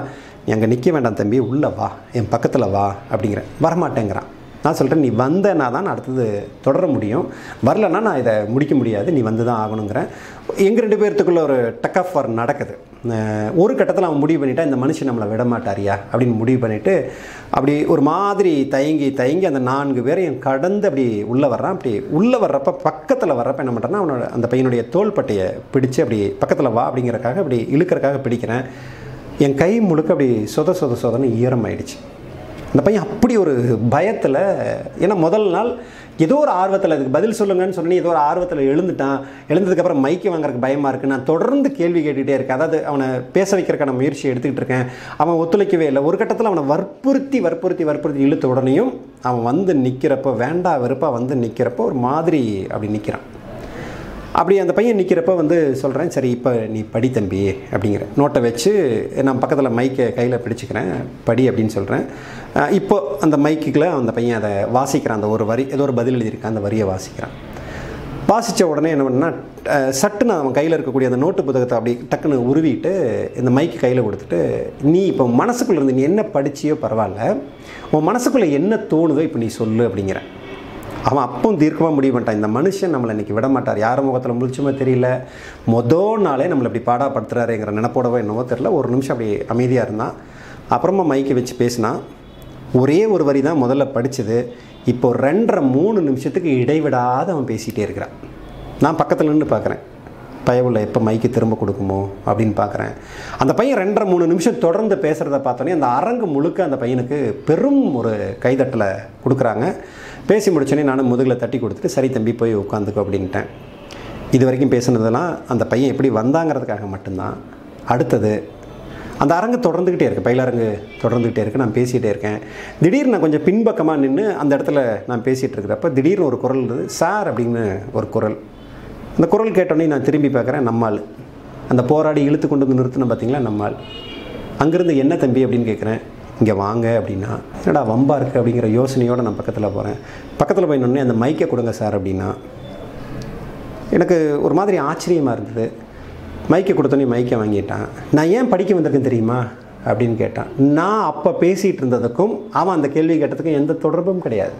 எங்கே நிற்க வேண்டாம் தம்பி, உள்ளே வா, என் பக்கத்தில் வா அப்படிங்கிறேன். வரமாட்டேங்கிறான். நான் சொல்கிறேன், நீ வந்தேன்னா தான் நான் அடுத்தது தொடர முடியும், வரலன்னா நான் இதை முடிக்க முடியாது, நீ வந்து தான் ஆகணுங்கிறேன். எங்கள் ரெண்டு பேர்த்துக்குள்ளே ஒரு டக் ஆஃப் வார் நடக்குது. ஒரு கட்டத்தில் அவன் முடிவு பண்ணிவிட்டான், இந்த மனுஷன் நம்மளை விடமாட்டாரியா அப்படின்னு முடிவு பண்ணிவிட்டு அப்படி ஒரு மாதிரி தயங்கி தயங்கி அந்த நான்கு பேரையும் கடந்து அப்படி உள்ளே வர்றான். அப்படி உள்ளே வர்றப்ப பக்கத்தில் வர்றப்ப என்ன பண்ணுறேன்னா, அவனோட அந்த பையனுடைய தோள்பட்டையை பிடிச்சி அப்படி பக்கத்தில் வா அப்படிங்கிறக்காக அப்படி இழுக்கிறக்காக பிடிக்கிறேன். என் கை முழுக்க அப்படி சொத சொத சொதன்னு ஈரமாயிடுச்சு. அந்த பையன் அப்படி ஒரு பயத்தில், ஏன்னா முதல் நாள் ஏதோ ஒரு ஆர்வத்தில் அதுக்கு பதில் சொல்லுங்கன்னு சொல்லி ஏதோ ஒரு ஆர்வத்தில் எழுந்துட்டான். எழுந்ததுக்கப்புறம் மைக்கை வாங்குறதுக்கு பயமாக இருக்குது. நான் தொடர்ந்து கேள்வி கேட்டுகிட்டே இருக்கேன். அதாவது அவனை பேச வைக்கிறக்கான முயற்சி எடுத்துக்கிட்டு இருக்கேன். அவன் ஒத்துழைக்கவே இல்லை. ஒரு கட்டத்தில் அவனை வற்புறுத்தி வற்புறுத்தி வற்புறுத்தி இழுத்த உடனேயும் அவன் வந்து நிற்கிறப்போ, வேண்டா வெறுப்பாக வந்து நிற்கிறப்போ ஒரு மாதிரி அப்படி நிற்கிறான். அப்படி அந்த பையன் நிற்கிறப்ப வந்து சொல்கிறேன், சரி இப்போ நீ படி தம்பி அப்படிங்கிற நோட்டை வச்சு நான் பக்கத்தில் மைக்கை கையில் பிடிச்சிக்கிறேன், படி அப்படின்னு சொல்கிறேன். இப்போது அந்த மைக்குக்குள்ளே அந்த பையன் அதை வாசிக்கிறான். அந்த ஒரு வரி ஏதோ ஒரு பதில் எழுதியிருக்கான், அந்த வரியை வாசிக்கிறான். வாசித்த உடனே என்ன பண்ணா, சட்டுன்னு அவன் கையில் இருக்கக்கூடிய அந்த நோட்டு புத்தகத்தை அப்படி டக்குன்னு உருவிட்டு இந்த மைக்கு கையில் கொடுத்துட்டு, நீ இப்போ மனசுக்குள்ளே இருந்து நீ என்ன படிச்சியோ பரவாயில்ல, உன் மனசுக்குள்ளே என்ன தோணுதோ இப்போ நீ சொல்லு அப்படிங்கிற. அவன் அப்பவும் தீர்க்கமாக முடிய மாட்டான், இந்த மனுஷன் நம்மளை இன்றைக்கி விட மாட்டார், யார் முகத்தில் முழிச்சுமே தெரியல, மொதல் நாளே நம்மளை இப்படி பாடாப்படுத்துறாருங்கிற நினைப்போடவோ என்னவோ தெரில, ஒரு நிமிஷம் அப்படி அமைதியாக இருந்தான். அப்புறமா மைக்கை வச்சு பேசினான். ஒரே ஒரு வரி தான் முதல்ல படித்தது, இப்போ ரெண்டரை மூணு நிமிஷத்துக்கு இடைவிடாத அவன் பேசிகிட்டே இருக்கிறான். நான் பக்கத்தில் நின்று பார்க்குறேன், பயவுள்ள எப்போ மைக்கு திரும்ப கொடுக்குமோ அப்படின்னு பார்க்குறேன். அந்த பையன் ரெண்டரை மூணு நிமிஷம் தொடர்ந்து பேசுகிறத பார்த்தோன்னே அந்த அரங்கு முழுக்க அந்த பையனுக்கு பெரும் ஒரு கைதட்டலை கொடுக்குறாங்க. பேசி முடிச்சோடனே நானும் முதுகில் தட்டி கொடுத்துட்டு, சரி தம்பி போய் உட்காந்துக்கோ அப்படின்ட்டேன். இது வரைக்கும் பேசுனதெல்லாம் அந்த பையன் எப்படி வந்தாங்கிறதுக்காக மட்டும்தான். அடுத்தது அந்த அரங்கு தொடர்ந்துக்கிட்டே இருக்குது, பயிலரங்கு தொடர்ந்துக்கிட்டே இருக்குது. நான் பேசிகிட்டே இருக்கேன். திடீர்னு நான் கொஞ்சம் பின்பக்கமாக நின்று அந்த இடத்துல நான் பேசிகிட்டு இருக்கிறப்ப திடீர்னு ஒரு குரல் இருந்தது, சார் அப்படின்னு ஒரு குரல். அந்த குரல் கேட்டோடனே நான் திரும்பி பார்க்குறேன், நம்மால் அந்த போராடி இழுத்து கொண்டு வந்து நிறுத்தினோம் பார்த்திங்களா, நம்மால் அங்கேருந்து என்ன தம்பி அப்படின்னு கேட்குறேன். இங்கே வாங்க அப்படின்னா, என்னடா வம்பா இருக்குது அப்படிங்கிற யோசனையோடு நான் பக்கத்தில் போகிறேன். பக்கத்தில் போயினோடனே அந்த மைக்கை கொடுங்க சார் அப்படின்னா எனக்கு ஒரு மாதிரி ஆச்சரியமாக இருந்தது. மைக்கை கொடுத்தோன்னே மைக்கை வாங்கிட்டான். நான் ஏன் படிக்க வந்திருக்கேன் தெரியுமா அப்படின்னு கேட்டான். நான் அப்போ பேசிகிட்டு இருந்ததுக்கும் அவன் அந்த கேள்வி கேட்டதுக்கும் எந்த தொடர்பும் கிடையாது.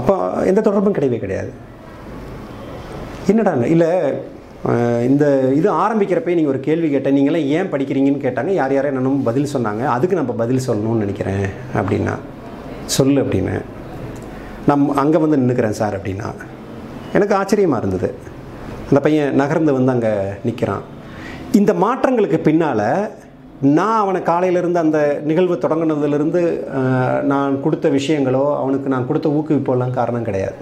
அப்போ எந்த தொடர்பும் கிடையவே கிடையாது. என்னடா இல்லை, இந்த இது ஆரம்பிக்கிறப்பே நீங்கள் ஒரு கேள்வி கேட்டேன், நீங்களாம் ஏன் படிக்கிறீங்கன்னு கேட்டாங்க, யார் யாரும் என்னென்னும் பதில் சொன்னாங்க, அதுக்கு நம்ம பதில் சொல்லணும்னு நினைக்கிறேன் அப்படின்னா. சொல்லு அப்படின்னு நம் அங்கே வந்து நின்றுக்கிறேன் சார் அப்படின்னா. எனக்கு ஆச்சரியமாக இருந்தது. அந்த பையன் நகர்ந்து வந்து அங்கே நிற்கிறான். இந்த மாற்றங்களுக்கு பின்னால் நான் அவனை காலையிலேருந்து அந்த நிகழ்வு தொடங்கினதுலேருந்து நான் கொடுத்த விஷயங்களோ அவனுக்கு நான் கொடுத்த ஊக்குவிப்போலாம் காரணம் கிடையாது.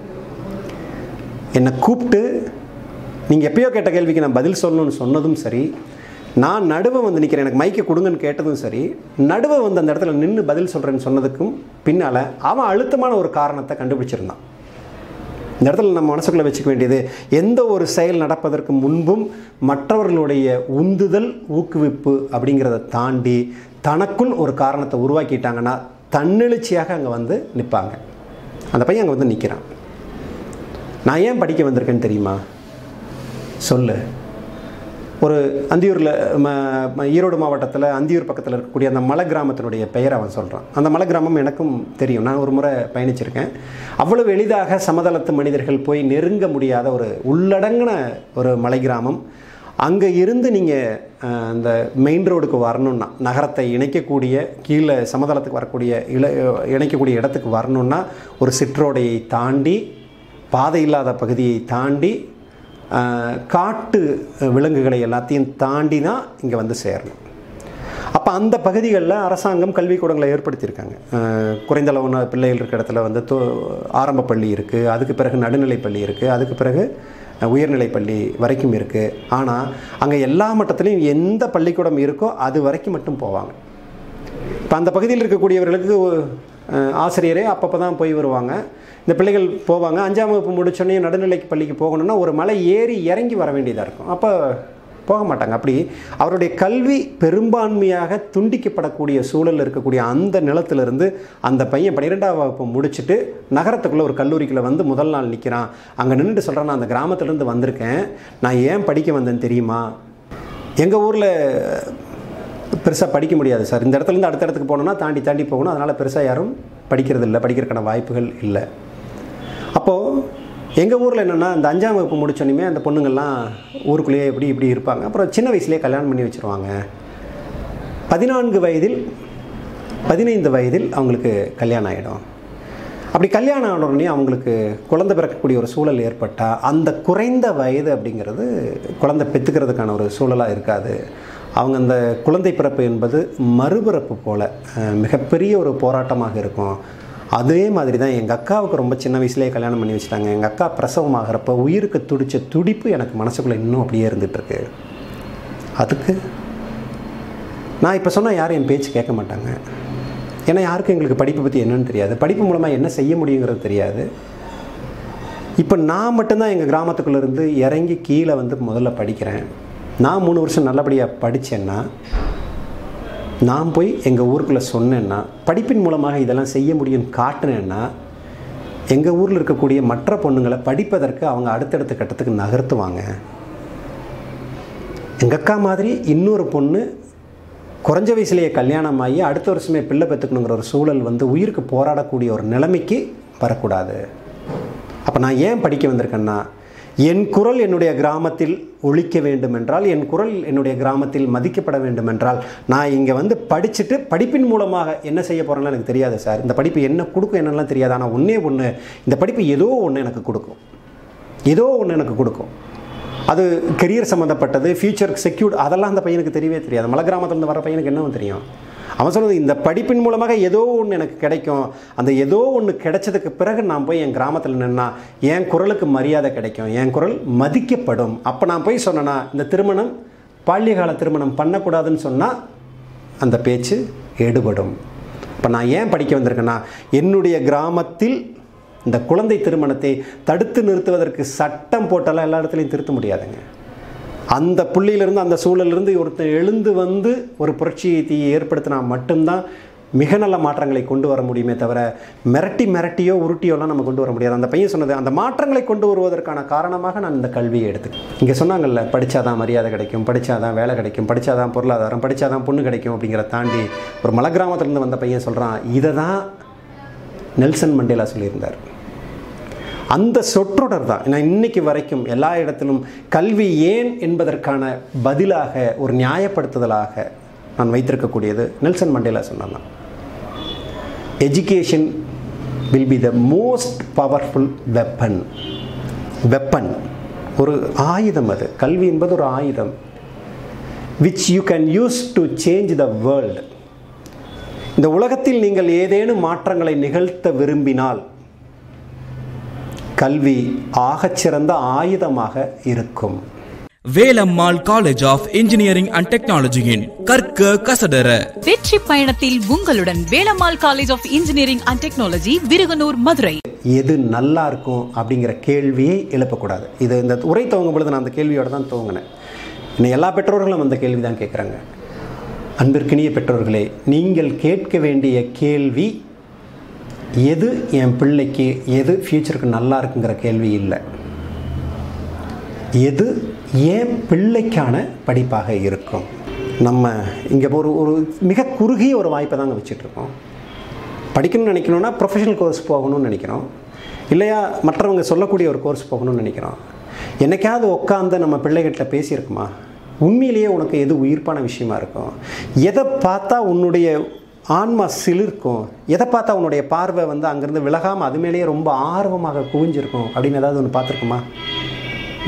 என்னை கூப்பிட்டு நீங்கள் எப்பயோ கேட்ட கேள்விக்கு நான் பதில் சொல்லணும்னு சொன்னதும் சரி, நான் நடுவே வந்து நிற்கிறேன் எனக்கு மைக்கை கொடுங்கன்னு கேட்டதும் சரி, நடுவே வந்து அந்த இடத்துல நின்று பதில் சொல்கிறேன்னு சொன்னதுக்கும் பின்னால் அவன் அழுத்தமான ஒரு காரணத்தை கண்டுபிடிச்சிருந்தான். இந்த இடத்துல நம்ம மனசுக்குள்ளே வச்சுக்க வேண்டியது, எந்த ஒரு செயல் நடப்பதற்கு முன்பும் மற்றவர்களுடைய உந்துதல் ஊக்குவிப்பு அப்படிங்கிறத தாண்டி தனக்குள் ஒரு காரணத்தை உருவாக்கிட்டாங்கன்னா தன்னெழுச்சியாக அங்கே வந்து நிற்பாங்க. அந்த பையன் அங்கே வந்து நிற்கிறான். நான் ஏன் படிக்க வந்திருக்கேன்னு தெரியுமா, சொல்லு. ஒரு அந்தியூரில் ஈரோடு மாவட்டத்தில் அந்தியூர் பக்கத்தில் இருக்கக்கூடிய அந்த மலை கிராமத்தினுடைய பெயரை அவன் சொல்கிறான். அந்த மலை கிராமம் எனக்கும் தெரியும், நான் ஒரு முறை பயணிச்சிருக்கேன். அவ்வளவு எளிதாக சமதளத்து மனிதர்கள் போய் நெருங்க முடியாத ஒரு உள்ளடங்கின ஒரு மலை கிராமம். அங்கே இருந்து நீங்கள் அந்த மெயின் ரோடுக்கு வரணுன்னா, நகரத்தை இணைக்கக்கூடிய கீழே சமதளத்துக்கு வரக்கூடிய இல இணைக்கக்கூடிய இடத்துக்கு வரணுன்னா ஒரு சிற்றோடையை தாண்டி, பாதை இல்லாத பகுதியை தாண்டி, காட்டு விலங்குகளை எல்லாத்தையும் தாண்டி தான் இங்கே வந்து சேரணும். அப்போ அந்த பகுதிகளில் அரசாங்கம் கல்விக்கூடங்களை ஏற்படுத்தியிருக்காங்க. குறைந்த அளவான பிள்ளைகள் இருக்கிற இடத்துல வந்து தோ ஆரம்ப பள்ளி இருக்குது, அதுக்கு பிறகு நடுநிலை பள்ளி இருக்குது, அதுக்கு பிறகு உயர்நிலை பள்ளி வரைக்கும் இருக்குது. ஆனால் அங்கே எல்லா மட்டத்துலேயும் எந்த பள்ளிக்கூடம் இருக்கோ அது வரைக்கும் மட்டும் போவாங்க. இப்போ அந்த பகுதியில் இருக்கக்கூடியவர்களுக்கு ஆசிரியரே அப்பப்போ தான் போய் வருவாங்க. இந்த பிள்ளைகள் போவாங்க. அஞ்சாம் வகுப்பு முடிச்சோடனே நடுநிலை பள்ளிக்கு போகணுன்னா ஒரு மலை ஏறி இறங்கி வர வேண்டியதாக இருக்கும். அப்போ போக மாட்டாங்க. அப்படி அவருடைய கல்வி பெரும்பான்மையாக துண்டிக்கப்படக்கூடிய சூழலில் இருக்கக்கூடிய அந்த நிலத்திலிருந்து அந்த பையன் பன்னிரெண்டாம் வகுப்பு முடிச்சுட்டு நகரத்துக்குள்ளே ஒரு கல்லூரிக்குள்ளே வந்து முதல் நாள் நிற்கிறான். அங்கே நின்றுட்டு சொல்கிறேன், நான் அந்த கிராமத்துலேருந்து வந்திருக்கேன், நான் ஏன் படிக்க வந்தேன்னு தெரியுமா, எங்கள் ஊரில் பெருசாக படிக்க முடியாது சார், இந்த இடத்துலேருந்து அடுத்த இடத்துக்கு போகணுன்னா தாண்டி தாண்டி போகணும், அதனால் பெருசாக யாரும் படிக்கிறது இல்லை, படிக்கிறதுக்கான வாய்ப்புகள் இல்லை. அப்போது எங்கள் ஊரில் என்னென்னா, அந்த அஞ்சாம் வகுப்பு முடிச்சோன்னே அந்த பொண்ணுங்கள்லாம் ஊருக்குள்ளேயே இப்படி இப்படி இருப்பாங்க. அப்புறம் சின்ன வயசுலேயே கல்யாணம் பண்ணி வச்சுருவாங்க. பதினான்கு வயதில் பதினைந்து வயதில் அவங்களுக்கு கல்யாணம் ஆகிடும். அப்படி கல்யாணம் ஆனோடனே அவங்களுக்கு குழந்தை பிறக்கக்கூடிய ஒரு சூழல் ஏற்பட்டால் அந்த குறைந்த வயது அப்படிங்கிறது குழந்தை பெற்றுக்கிறதுக்கான ஒரு சூழலாக இருக்காது. அவங்க அந்த குழந்தை பிறப்பு என்பது மறுபிறப்பு போல் மிகப்பெரிய ஒரு போராட்டமாக இருக்கும். அதே மாதிரி தான் எங்கள் அக்காவுக்கு ரொம்ப சின்ன வயசுலேயே கல்யாணம் பண்ணி வச்சுட்டாங்க. எங்கள் அக்கா பிரசவம் ஆகிறப்ப உயிருக்கு துடித்த துடிப்பு எனக்கு மனசுக்குள்ளே இன்னும் அப்படியே இருந்துகிட்ருக்கு. அதுக்கு நான் இப்போ சொன்னால் யாரும் என் பேச்சு கேட்க மாட்டாங்க. ஏன்னா யாருக்கும் எங்களுக்கு படிப்பை பற்றி என்னென்னு தெரியாது, படிப்பு மூலமாக என்ன செய்ய முடியுங்கிறது தெரியாது. இப்போ நான் மட்டும்தான் எங்கள் கிராமத்துக்குள்ளேருந்து இறங்கி கீழே வந்து முதல்ல படிக்கிறேன். நான் மூணு வருஷம் நல்லபடியாக படித்தேன்னா, நான் போய் எங்கள் ஊருக்குள்ளே சொன்னேன்னா, படிப்பின் மூலமாக இதெல்லாம் செய்ய முடியும்னு காட்டினேன்னா, எங்கள் ஊரில் இருக்கக்கூடிய மற்ற பொண்ணுங்களை படிப்பதற்கு அவங்க அடுத்தடுத்த கட்டத்துக்கு நகர்த்துவாங்க. எங்கள் அக்கா மாதிரி இன்னொரு பொண்ணு குறைஞ்ச வயசுலேயே கல்யாணம் ஆகி அடுத்த வருஷமே பிள்ளை பெற்றுக்கணுங்கிற ஒரு சூழல் வந்து உயிருக்கு போராடக்கூடிய ஒரு நிலைமைக்கு வரக்கூடாது. அப்போ நான் ஏன் படிக்க வந்திருக்கேன்னா, என் குரல் என்னுடைய கிராமத்தில் ஒலிக்க வேண்டுமென்றால், என் குரல் என்னுடைய கிராமத்தில் மதிக்கப்பட வேண்டுமென்றால், நான் இங்கே வந்து படிச்சுட்டு படிப்பின் மூலமாக என்ன செய்ய போகிறேன்னா எனக்கு தெரியாது சார், இந்த படிப்பு என்ன கொடுக்கும் என்னெல்லாம் தெரியாது. ஆனால் ஒன்றே ஒன்று, இந்த படிப்பு ஏதோ ஒன்று எனக்கு கொடுக்கும், ஏதோ ஒன்று எனக்கு கொடுக்கும். அது கெரியர் சம்மந்தப்பட்டது, ஃபியூச்சர் செக்யூர்டு, அதெல்லாம் அந்த பையனுக்கு தெரியவே தெரியாது. மலை கிராமத்துலேருந்து வர பையனுக்கு என்னவும் தெரியும்? அவன் சொல்லுது, இந்த படிப்பின் மூலமாக ஏதோ ஒன்று எனக்கு கிடைக்கும், அந்த ஏதோ ஒன்று கிடைச்சதுக்கு பிறகு நான் போய் என் கிராமத்தில் நின்னா என் குரலுக்கு மரியாதை கிடைக்கும், என் குரல் மதிக்கப்படும். அப்போ நான் போய் சொன்னேன்னா, இந்த திருமணம் பால்யகால திருமணம் பண்ணக்கூடாதுன்னு சொன்னால் அந்த பேச்சு எடுபடும். இப்போ நான் ஏன் படிக்க வந்திருக்கேன்னா, என்னுடைய கிராமத்தில் இந்த குழந்தை திருமணத்தை தடுத்து நிறுத்துவதற்கு சட்டம் போட்டாலாம் எல்லா இடத்துலையும் திருத்த முடியாதுங்க. அந்த புள்ளியிலிருந்து, அந்த சூழலிருந்து ஒருத்தர் எழுந்து வந்து ஒரு புரட்சியை ஏற்படுத்தினா மட்டும்தான் மிக நல்ல மாற்றங்களை கொண்டு வர முடியுமே தவிர மிரட்டி மிரட்டியோ உருட்டியோலாம் நம்ம கொண்டு வர முடியாது. அந்த பையன் சொன்னது, அந்த மாற்றங்களை கொண்டு வருவதற்கான காரணமாக நான் இந்த கல்வியை எடுத்துக்கிட்டேன். இங்கே சொன்னாங்கல்ல, படித்தாதான் மரியாதை கிடைக்கும், படித்தாதான் வேலை கிடைக்கும், படித்தாதான் பொருளாதாரம், படித்தாதான் பொண்ணு கிடைக்கும் அப்படிங்கிற தாண்டி ஒரு மலை கிராமத்துலேருந்து வந்த பையன் சொல்கிறான், இதை தான் நெல்சன் மண்டேலா சொல்லியிருந்தார். அந்த சொற்றொடர் தான் நான் இன்றைக்கி வரைக்கும் எல்லா இடத்திலும் கல்வி ஏன் என்பதற்கான பதிலாக ஒரு நியாயப்படுத்துதலாக நான் வைத்திருக்கக்கூடியது. நெல்சன் மண்டேலா சொன்னாங்க, education will be the most powerful weapon. Weapon ஒரு ஆயுதம், அது கல்வி என்பது ஒரு ஆயுதம், which you can use to change the world. இந்த உலகத்தில் நீங்கள் ஏதேனும் மாற்றங்களை நிகழ்த்த விரும்பினால் கல்வி ஆகச்சிறந்த ஆயுதமாக இருக்கும். Velammal college of engineering and டெக்னாலஜியின் கற்க கசடர வெற்றி பயணத்தில் உங்களுடன் Velammal college of engineering and technology, Viraganoor, Madurai. எது நல்லா இருக்கும் அப்படிங்கிற கேள்வியை எழுப்பக்கூடாது. இது இந்த உரை துவங்கும் பொழுது நான் அந்த கேள்வியோட தான் துவங்கினேன். இன்னும் எல்லா பெற்றோர்களும் அந்த கேள்வி தான் கேட்குறாங்க. அன்பிற்கினிய பெற்றோர்களே, நீங்கள் கேட்க வேண்டிய கேள்வி எது என் பிள்ளைக்கு, எது ஃப்யூச்சருக்கு நல்லா இருக்குங்கிற கேள்வி இல்லை, எது என் பிள்ளைக்கான படிப்பாக இருக்கும். நம்ம இங்கே ஒரு ஒரு மிக குறுகிய ஒரு வாய்ப்பை தாங்க வச்சுட்ருக்கோம். படிக்கணும்னு நினைக்கணுன்னா ப்ரொஃபஷனல் கோர்ஸ் போகணும்னு நினைக்கிறோம், இல்லையா மற்றவங்க சொல்லக்கூடிய ஒரு கோர்ஸ் போகணும்னு நினைக்கிறோம். என்னைக்காவது உட்காந்து நம்ம பிள்ளைகிட்ட பேசியிருக்குமா, உண்மையிலேயே உனக்கு எது உயிர்ப்பான விஷயமா இருக்கும், எதை பார்த்தா உன்னுடைய ஆன்மா சிலிர்க்கும், எதை பார்த்தா உன்னுடைய பார்வை வந்து அங்கேருந்து விலகாமல் அது மேலேயே ரொம்ப ஆர்வமாக குவிஞ்சிருக்கும் அப்படின்னு ஏதாவது ஒன்று பார்த்துருக்குமா?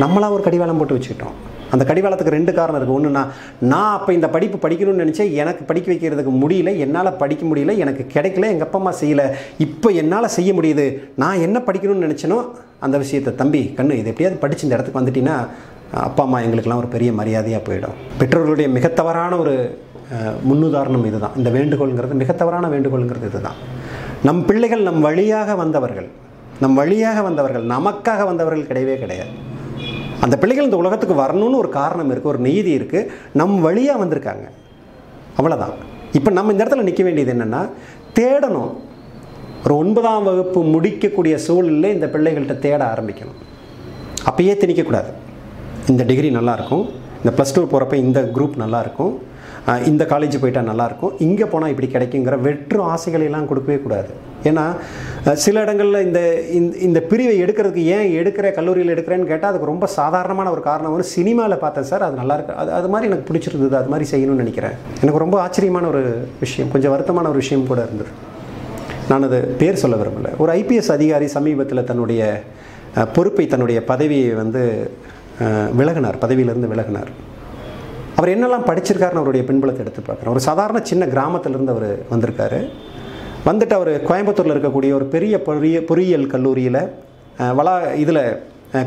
நம்மளாக ஒரு கடிவாளம் போட்டு வச்சுக்கிட்டோம். அந்த கடிவாளத்துக்கு ரெண்டு காரணம் இருக்குது. ஒன்றுனா, நான் அப்போ இந்த படிப்பு படிக்கணும்னு நினச்சேன், எனக்கு படிக்க வைக்கிறதுக்கு முடியல, என்னால் படிக்க முடியல, எனக்கு கிடைக்கல, எங்கள் அப்பா அம்மா செய்யலை, இப்போ என்னால் செய்ய முடியுது, நான் என்ன படிக்கணும்னு நினச்சேனோ அந்த விஷயத்தை, தம்பி கண்ணு இது எப்படியாவது படித்து இந்த இடத்துக்கு வந்துட்டிங்கன்னா அப்பா அம்மா எங்களுக்கெல்லாம் ஒரு பெரிய மரியாதையாக போயிடும். பெற்றோர்களுடைய மிக தவறான ஒரு முன்னுதாரணம் இது தான். இந்த வேண்டுகோள்ங்கிறது மிக தவறான வேண்டுகோள்ங்கிறது இது தான். நம் பிள்ளைகள் நம் வழியாக வந்தவர்கள், நம் வழியாக வந்தவர்கள், நமக்காக வந்தவர்கள் கிடையவே கிடையாது. அந்த பிள்ளைகள் இந்த உலகத்துக்கு வரணும்னு ஒரு காரணம் இருக்குது, ஒரு நீதி இருக்குது, நம் வழியாக வந்திருக்காங்க, அவ்வளோதான். இப்போ நம்ம இந்த இடத்துல நிற்க வேண்டியது என்னென்னா, தேடணும். ஒரு ஒன்பதாம் வகுப்பு முடிக்கக்கூடிய சூழலில் இந்த பிள்ளைகள்கிட்ட தேட ஆரம்பிக்கணும். அப்பயே திணிக்கக்கூடாது, இந்த டிகிரி நல்லாயிருக்கும், இந்த ப்ளஸ் டூ போகிறப்ப இந்த குரூப் நல்லாயிருக்கும், இந்த காலேஜ் போயிட்டால் நல்லாயிருக்கும், இங்கே போனால் இப்படி கிடைக்குங்கிற வெற்று ஆசைகளெல்லாம் கொடுக்கவே கூடாது. ஏன்னா சில இடங்களில் இந்த இந்த பிரிவை எடுக்கிறதுக்கு, ஏன் எடுக்கிற கல்லூரியில் எடுக்கிறேன்னு கேட்டால் அதுக்கு ரொம்ப சாதாரணமான ஒரு காரணம் வந்து, சினிமாவில் பார்த்தேன் சார் அது நல்லாயிருக்கு, அது அது மாதிரி எனக்கு பிடிச்சிருந்தது, அது மாதிரி செய்யணும்னு நினைக்கிறேன். எனக்கு ரொம்ப ஆச்சரியமான ஒரு விஷயம், கொஞ்சம் வருத்தமான ஒரு விஷயம் கூட இருந்தது. நான் அது பேர் சொல்ல விரும்பலை. ஒரு ஐபிஎஸ் அதிகாரி சமீபத்தில் தன்னுடைய பொறுப்பை, தன்னுடைய பதவியை வந்து விலகினார், பதவியிலிருந்து விலகினார். அவர் என்னெல்லாம் படிச்சிருக்காருன்னு அவருடைய பின்புலத்தை எடுத்து பார்க்குறேன். ஒரு சாதாரண சின்ன கிராமத்திலேருந்து அவர் வந்திருக்காரு. வந்துட்டு அவர் கோயம்புத்தூரில் இருக்கக்கூடிய ஒரு பெரிய பொறிய பொறியியல் கல்லூரியில் வளா இதில்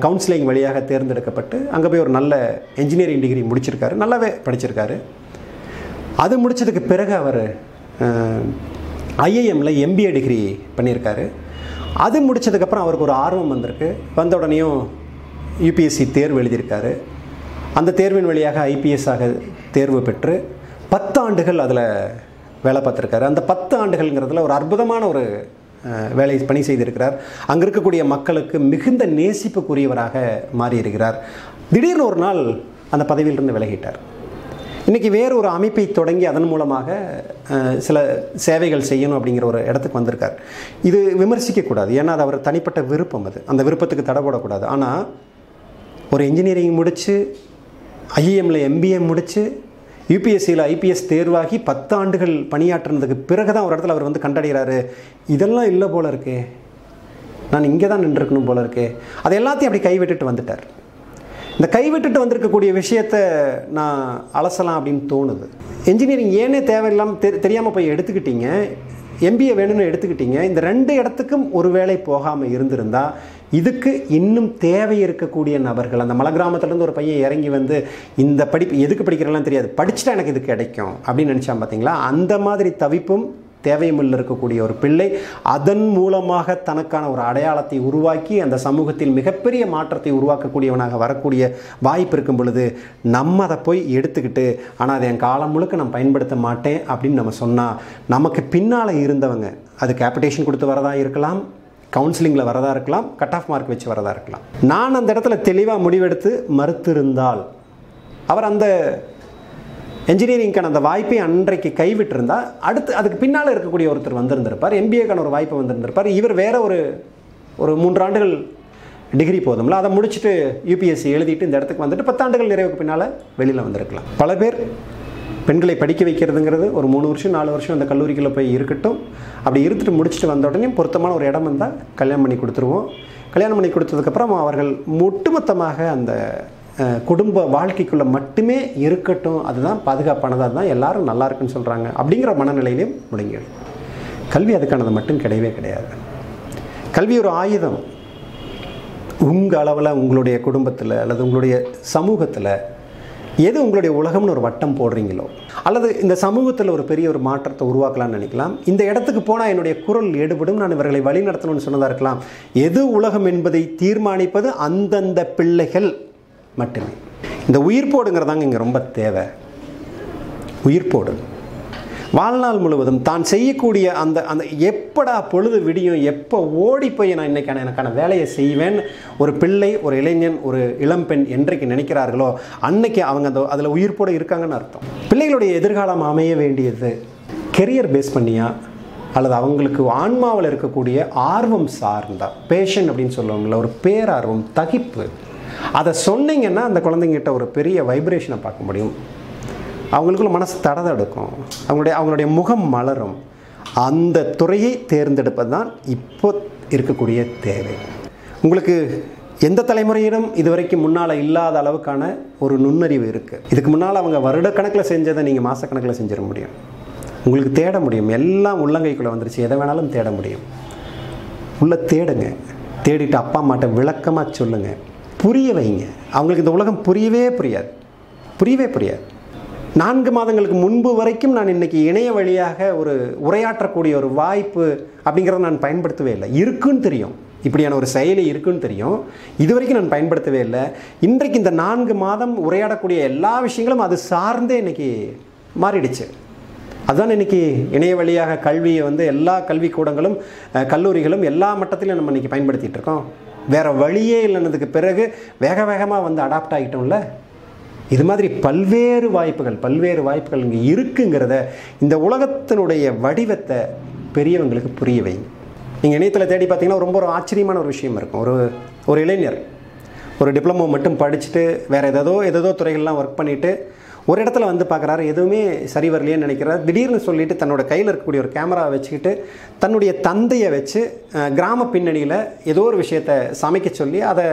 கவுன்சிலிங் வழியாக தேர்ந்தெடுக்கப்பட்டு அங்கே போய் ஒரு நல்ல என்ஜினியரிங் டிகிரி முடிச்சிருக்காரு, நல்லாவே படிச்சிருக்காரு. அது முடித்ததுக்கு பிறகு அவர் ஐஐஎம்மில் எம்பிஏ டிகிரி பண்ணியிருக்காரு. அது முடித்ததுக்கப்புறம் அவருக்கு ஒரு ஆர்வம் வந்திருக்கு. வந்த உடனேயும் யூபிஎஸ்சி தேர்வு எழுதியிருக்காரு. அந்த தேர்வின் வழியாக ஐபிஎஸ் ஆக தேர்வு பெற்று பத்தாண்டுகள் அதில் வேலை பார்த்துருக்காரு. அந்த பத்து ஆண்டுகள்ங்கிறதுல ஒரு அற்புதமான ஒரு வேலை பணி செய்திருக்கிறார். அங்கே இருக்கக்கூடிய மக்களுக்கு மிகுந்த நேசிப்புக்குரியவராக மாறியிருக்கிறார். திடீர்னு ஒரு நாள் அந்த பதவியிலிருந்து விலகிட்டார். இன்றைக்கி வேறு ஒரு அமைப்பை தொடங்கி அதன் மூலமாக சில சேவைகள் செய்யணும் அப்படிங்கிற ஒரு இடத்துக்கு வந்திருக்கார். இது விமர்சிக்கக்கூடாது, ஏன்னா அது அவர் தனிப்பட்ட விருப்பம், அது அந்த விருப்பத்துக்கு தடை போடக்கூடாது. ஆனால் ஒரு இன்ஜினியரிங் முடித்து ஐஐஎம்மில் எம்பிஏ முடித்து யூபிஎஸ்சியில் ஐபிஎஸ் தேர்வாகி பத்தாண்டுகள் பணியாற்றினதுக்கு பிறகு தான் ஒரு இடத்துல அவர் வந்து கண்டடைகிறாரு, இதெல்லாம் இல்லை போல இருக்கே, நான் இங்கே தான் நின்றுருக்கணும் போல இருக்கே, அதை எல்லாத்தையும் அப்படி கைவிட்டுட்டு வந்துட்டார். இந்த கைவிட்டுட்டு வந்திருக்கக்கூடிய விஷயத்தை நான் அலசலாம் அப்படின்னு தோணுது. என்ஜினியரிங் ஏனே தேவையில்லாமல் தெ தெரியாமல் போய் எடுத்துக்கிட்டீங்க, எம்பிஏ வேணும்னு எடுத்துக்கிட்டீங்க. இந்த ரெண்டு இடத்துக்கும் ஒரு வேளை போகாமல் இருந்திருந்தால் இதுக்கு இன்னும் தேவை இருக்கக்கூடிய நபர்கள், அந்த மலை கிராமத்துலேருந்து ஒரு பையன் இறங்கி வந்து இந்த படிப்பு எதுக்கு படிக்கிறலாம் தெரியாது, படிச்சுட்டா எனக்கு இது கிடைக்கும் அப்படின்னு நினச்சான் பார்த்தீங்களா. அந்த மாதிரி தவிப்பும் தேவையுமில்ல இருக்கக்கூடிய ஒரு பிள்ளை அதன் மூலமாக தனக்கான ஒரு அடையாளத்தை உருவாக்கி அந்த சமூகத்தில் மிகப்பெரிய மாற்றத்தை உருவாக்கக்கூடியவனாக வரக்கூடிய வாய்ப்பு இருக்கும் பொழுது நம்ம அதை போய் எடுத்துக்கிட்டு ஆனால் அதை என் காலம் முழுக்க நான் பயன்படுத்த மாட்டேன் அப்படின்னு நம்ம சொன்னால், நமக்கு பின்னால் இருந்தவங்க அது கேபிடேஷன் கொடுத்து வரதா இருக்கலாம், கவுன்சிலிங்கில் வரதாக இருக்கலாம், கட் ஆஃப் மார்க் வச்சு வரதாக இருக்கலாம். நான் அந்த இடத்துல தெளிவாக முடிவெடுத்து மறுத்திருந்தால், அவர் அந்த என்ஜினியரிங்க்கான அந்த வாய்ப்பை அன்றைக்கு கைவிட்டிருந்தால் அடுத்து அதுக்கு பின்னால் இருக்கக்கூடிய ஒருத்தர் வந்திருந்திருப்பார், எம்பிஏக்கான ஒரு வாய்ப்பு வந்திருந்திருப்பார். இவர் வேறு ஒரு ஒரு மூன்றாண்டுகள் டிகிரி போதும்ல, அதை முடிச்சுட்டு யூபிஎஸ்சி எழுதிட்டு இந்த இடத்துக்கு வந்துட்டு பத்தாண்டுகள் நிறைவுக்கு பின்னால் வெளியில் வந்திருக்கலாம். பல பேர் பெண்களை படிக்க வைக்கிறதுங்கிறது ஒரு மூணு வருஷம் நாலு வருஷம் அந்த கல்லூரிக்குள்ளே போய் இருக்கட்டும். அப்படி இருந்துட்டு முடிச்சுட்டு வந்த உடனே பொருத்தமான ஒரு இடம் வந்தால் கல்யாணம் பண்ணி கொடுத்துருவோம். கல்யாணம் பண்ணி கொடுத்ததுக்கப்புறம் அவர்கள் ஒட்டுமொத்தமாக அந்த குடும்ப வாழ்க்கைக்குள்ளே மட்டுமே இருக்கட்டும், அதுதான் பாதுகாப்பானதாக இருந்தால் எல்லோரும் நல்லா இருக்குன்னு சொல்கிறாங்க அப்படிங்கிற மனநிலையிலையும் முடங்கிடும். கல்வி அதுக்கானது மட்டும் கிடையவே கிடையாது. கல்வி ஒரு ஆயுதம். உங்கள் அளவில் உங்களுடைய குடும்பத்தில் அல்லது உங்களுடைய சமூகத்தில் எது உங்களுடைய உலகம்னு ஒரு வட்டம் போடுறீங்களோ, அல்லது இந்த சமூகத்தில் ஒரு பெரிய ஒரு மாற்றத்தை உருவாக்கலாம்னு நினைக்கலாம், இந்த இடத்துக்கு போனால் என்னுடைய குரல் எடுபடும், நான் இவர்களை வழி நடத்தணும்னு சொன்னதாக இருக்கலாம். எது உலகம் என்பதை தீர்மானிப்பது அந்தந்த பிள்ளைகள் மட்டுமே. இந்த உயிர்ப்போடுங்கிறதாங்க இங்கே ரொம்ப தேவை. உயிர்ப்போடு வாழ்நாள் முழுவதும் தான் செய்யக்கூடிய அந்த அந்த எப்படா பொழுது விடியும், எப்போ ஓடி போய் நான் இன்றைக்கான எனக்கான வேலையை செய்வேன் ஒரு பிள்ளை, ஒரு இளைஞன், ஒரு இளம்பெண் என்றைக்கு நினைக்கிறார்களோ அன்றைக்கி அவங்க அந்த அதில் உயிர்ப்போடு இருக்காங்கன்னு அர்த்தம். பிள்ளைகளுடைய எதிர்காலம் அமைய வேண்டியது கெரியர் பேஸ் பண்ணியா அல்லது அவங்களுக்கு ஆன்மாவில் இருக்கக்கூடிய ஆர்வம் சார்ந்தா, பேஷன் அப்படின்னு சொல்லுவாங்கள, ஒரு பேரார்வம், தகிப்பு, அதை சொன்னீங்கன்னா அந்த குழந்தைங்கிட்ட ஒரு பெரிய வைப்ரேஷனை பார்க்க முடியும். அவங்களுக்குள்ள மனசு தடதடுக்கும், அவங்களுடைய அவங்களுடைய முகம் மலரும். அந்த துறையை தேர்ந்தெடுப்பது தான் இப்போ இருக்கக்கூடிய தேவை. உங்களுக்கு எந்த தலைமுறையிடம் இதுவரைக்கும் முன்னால் இல்லாத அளவுக்கான ஒரு நுண்ணறிவு இருக்குது. இதுக்கு முன்னால் அவங்க வருடக்கணக்கில் செஞ்சதை நீங்கள் மாதக்கணக்கில் செஞ்சிட முடியும். உங்களுக்கு தேட முடியும், எல்லாம் உள்ளங்கைக்குள்ளே வந்துருச்சு, எதை வேணாலும் தேட முடியும். உள்ளே தேடுங்க, தேடிட்டு அப்பா அம்மாட்ட விளக்கமாக சொல்லுங்கள், புரிய வைங்க. அவங்களுக்கு இந்த உலகம் புரியவே புரியாது, புரியவே புரியாது. நான்கு மாதங்களுக்கு முன்பு வரைக்கும் நான் இன்றைக்கி இணைய வழியாக ஒரு உரையாற்றக்கூடிய ஒரு வாய்ப்பு அப்படிங்கிறத நான் பயன்படுத்தவே இல்லை. இருக்குன்னு தெரியும், இப்படியான ஒரு செயலி இருக்குன்னு தெரியும், இது வரைக்கும் நான் பயன்படுத்தவே இல்லை. இன்றைக்கு இந்த நான்கு மாதம் உரையாடக்கூடிய எல்லா விஷயங்களும் அது சார்ந்தே இன்றைக்கி மாறிடுச்சு. அதுதான் இன்றைக்கி இணைய வழியாக கல்வியை வந்து எல்லா கல்விக்கூடங்களும் கல்லூரிகளும் எல்லா மட்டத்திலையும் நம்ம இன்றைக்கி பயன்படுத்திகிட்டு இருக்கோம். வேறு வழியே இல்லைன்னதுக்கு பிறகு வேக வேகமாக வந்து அடாப்ட் ஆகிட்டோம்ல. இது மாதிரி பல்வேறு வாய்ப்புகள் பல்வேறு வாய்ப்புகள் இங்கே இருக்குங்கிறத, இந்த உலகத்தினுடைய வடிவத்தை பெரியவங்களுக்கு புரிய வைங்க. நீங்கள் இணையத்தில் தேடி பார்த்தீங்கன்னா ரொம்ப ஒரு ஆச்சரியமான ஒரு விஷயம் இருக்கும். ஒரு ஒரு இளைஞர் ஒரு டிப்ளமோ மட்டும் படிச்சுட்டு வேறு ஏதோ ஏதோ துறைகள்லாம் ஒர்க் பண்ணிவிட்டு ஒரு இடத்துல வந்து பார்க்குறாரு, எதுவுமே சரி வரலையேன்னு நினைக்கிறார். திடீர்னு சொல்லிவிட்டு தன்னோட கையில் இருக்கக்கூடிய ஒரு கேமராவை வச்சுக்கிட்டு தன்னுடைய தந்தையை வச்சு கிராம பின்னணியில் ஏதோ ஒரு விஷயத்தை சமைக்க சொல்லி அதை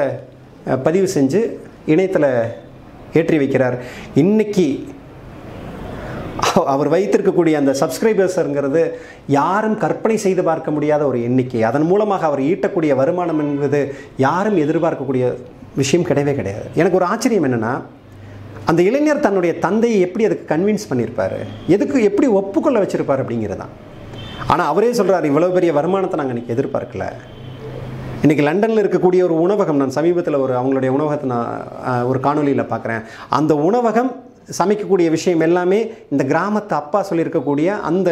பதிவு செஞ்சு இணையத்தில் ஏற்றி வைக்கிறார். இன்னைக்கு அவர் வைத்திருக்கக்கூடிய அந்த சப்ஸ்கிரைபர்ஸுங்கிறது யாரும் கற்பனை செய்து பார்க்க முடியாத ஒரு எண்ணிக்கை. அதன் மூலமாக அவர் ஈட்டக்கூடிய வருமானம் என்பது யாரும் எதிர்பார்க்கக்கூடிய விஷயம் கிடையவே கிடையாது. எனக்கு ஒரு ஆச்சரியம் என்னென்னா, அந்த இளைஞர் தன்னுடைய தந்தையை எப்படி அதுக்கு கன்வின்ஸ் பண்ணியிருப்பார், எதுக்கு எப்படி ஒப்புக்கொள்ள வச்சுருப்பார் அப்படிங்கிறதான். ஆனால் அவரே சொல்கிறார், இவ்வளோ பெரிய வருமானத்தை நாங்கள் இன்றைக்கி எதிர்பார்க்கல. இன்றைக்கி லண்டனில் இருக்கக்கூடிய ஒரு உணவகம், நான் சமீபத்தில் ஒரு அவங்களுடைய உணவகத்தை நான் ஒரு காணொலியில் பார்க்குறேன். அந்த உணவகம் சமைக்கக்கூடிய விஷயம் எல்லாமே இந்த கிராமத்து அப்பா சொல்லியிருக்கக்கூடிய அந்த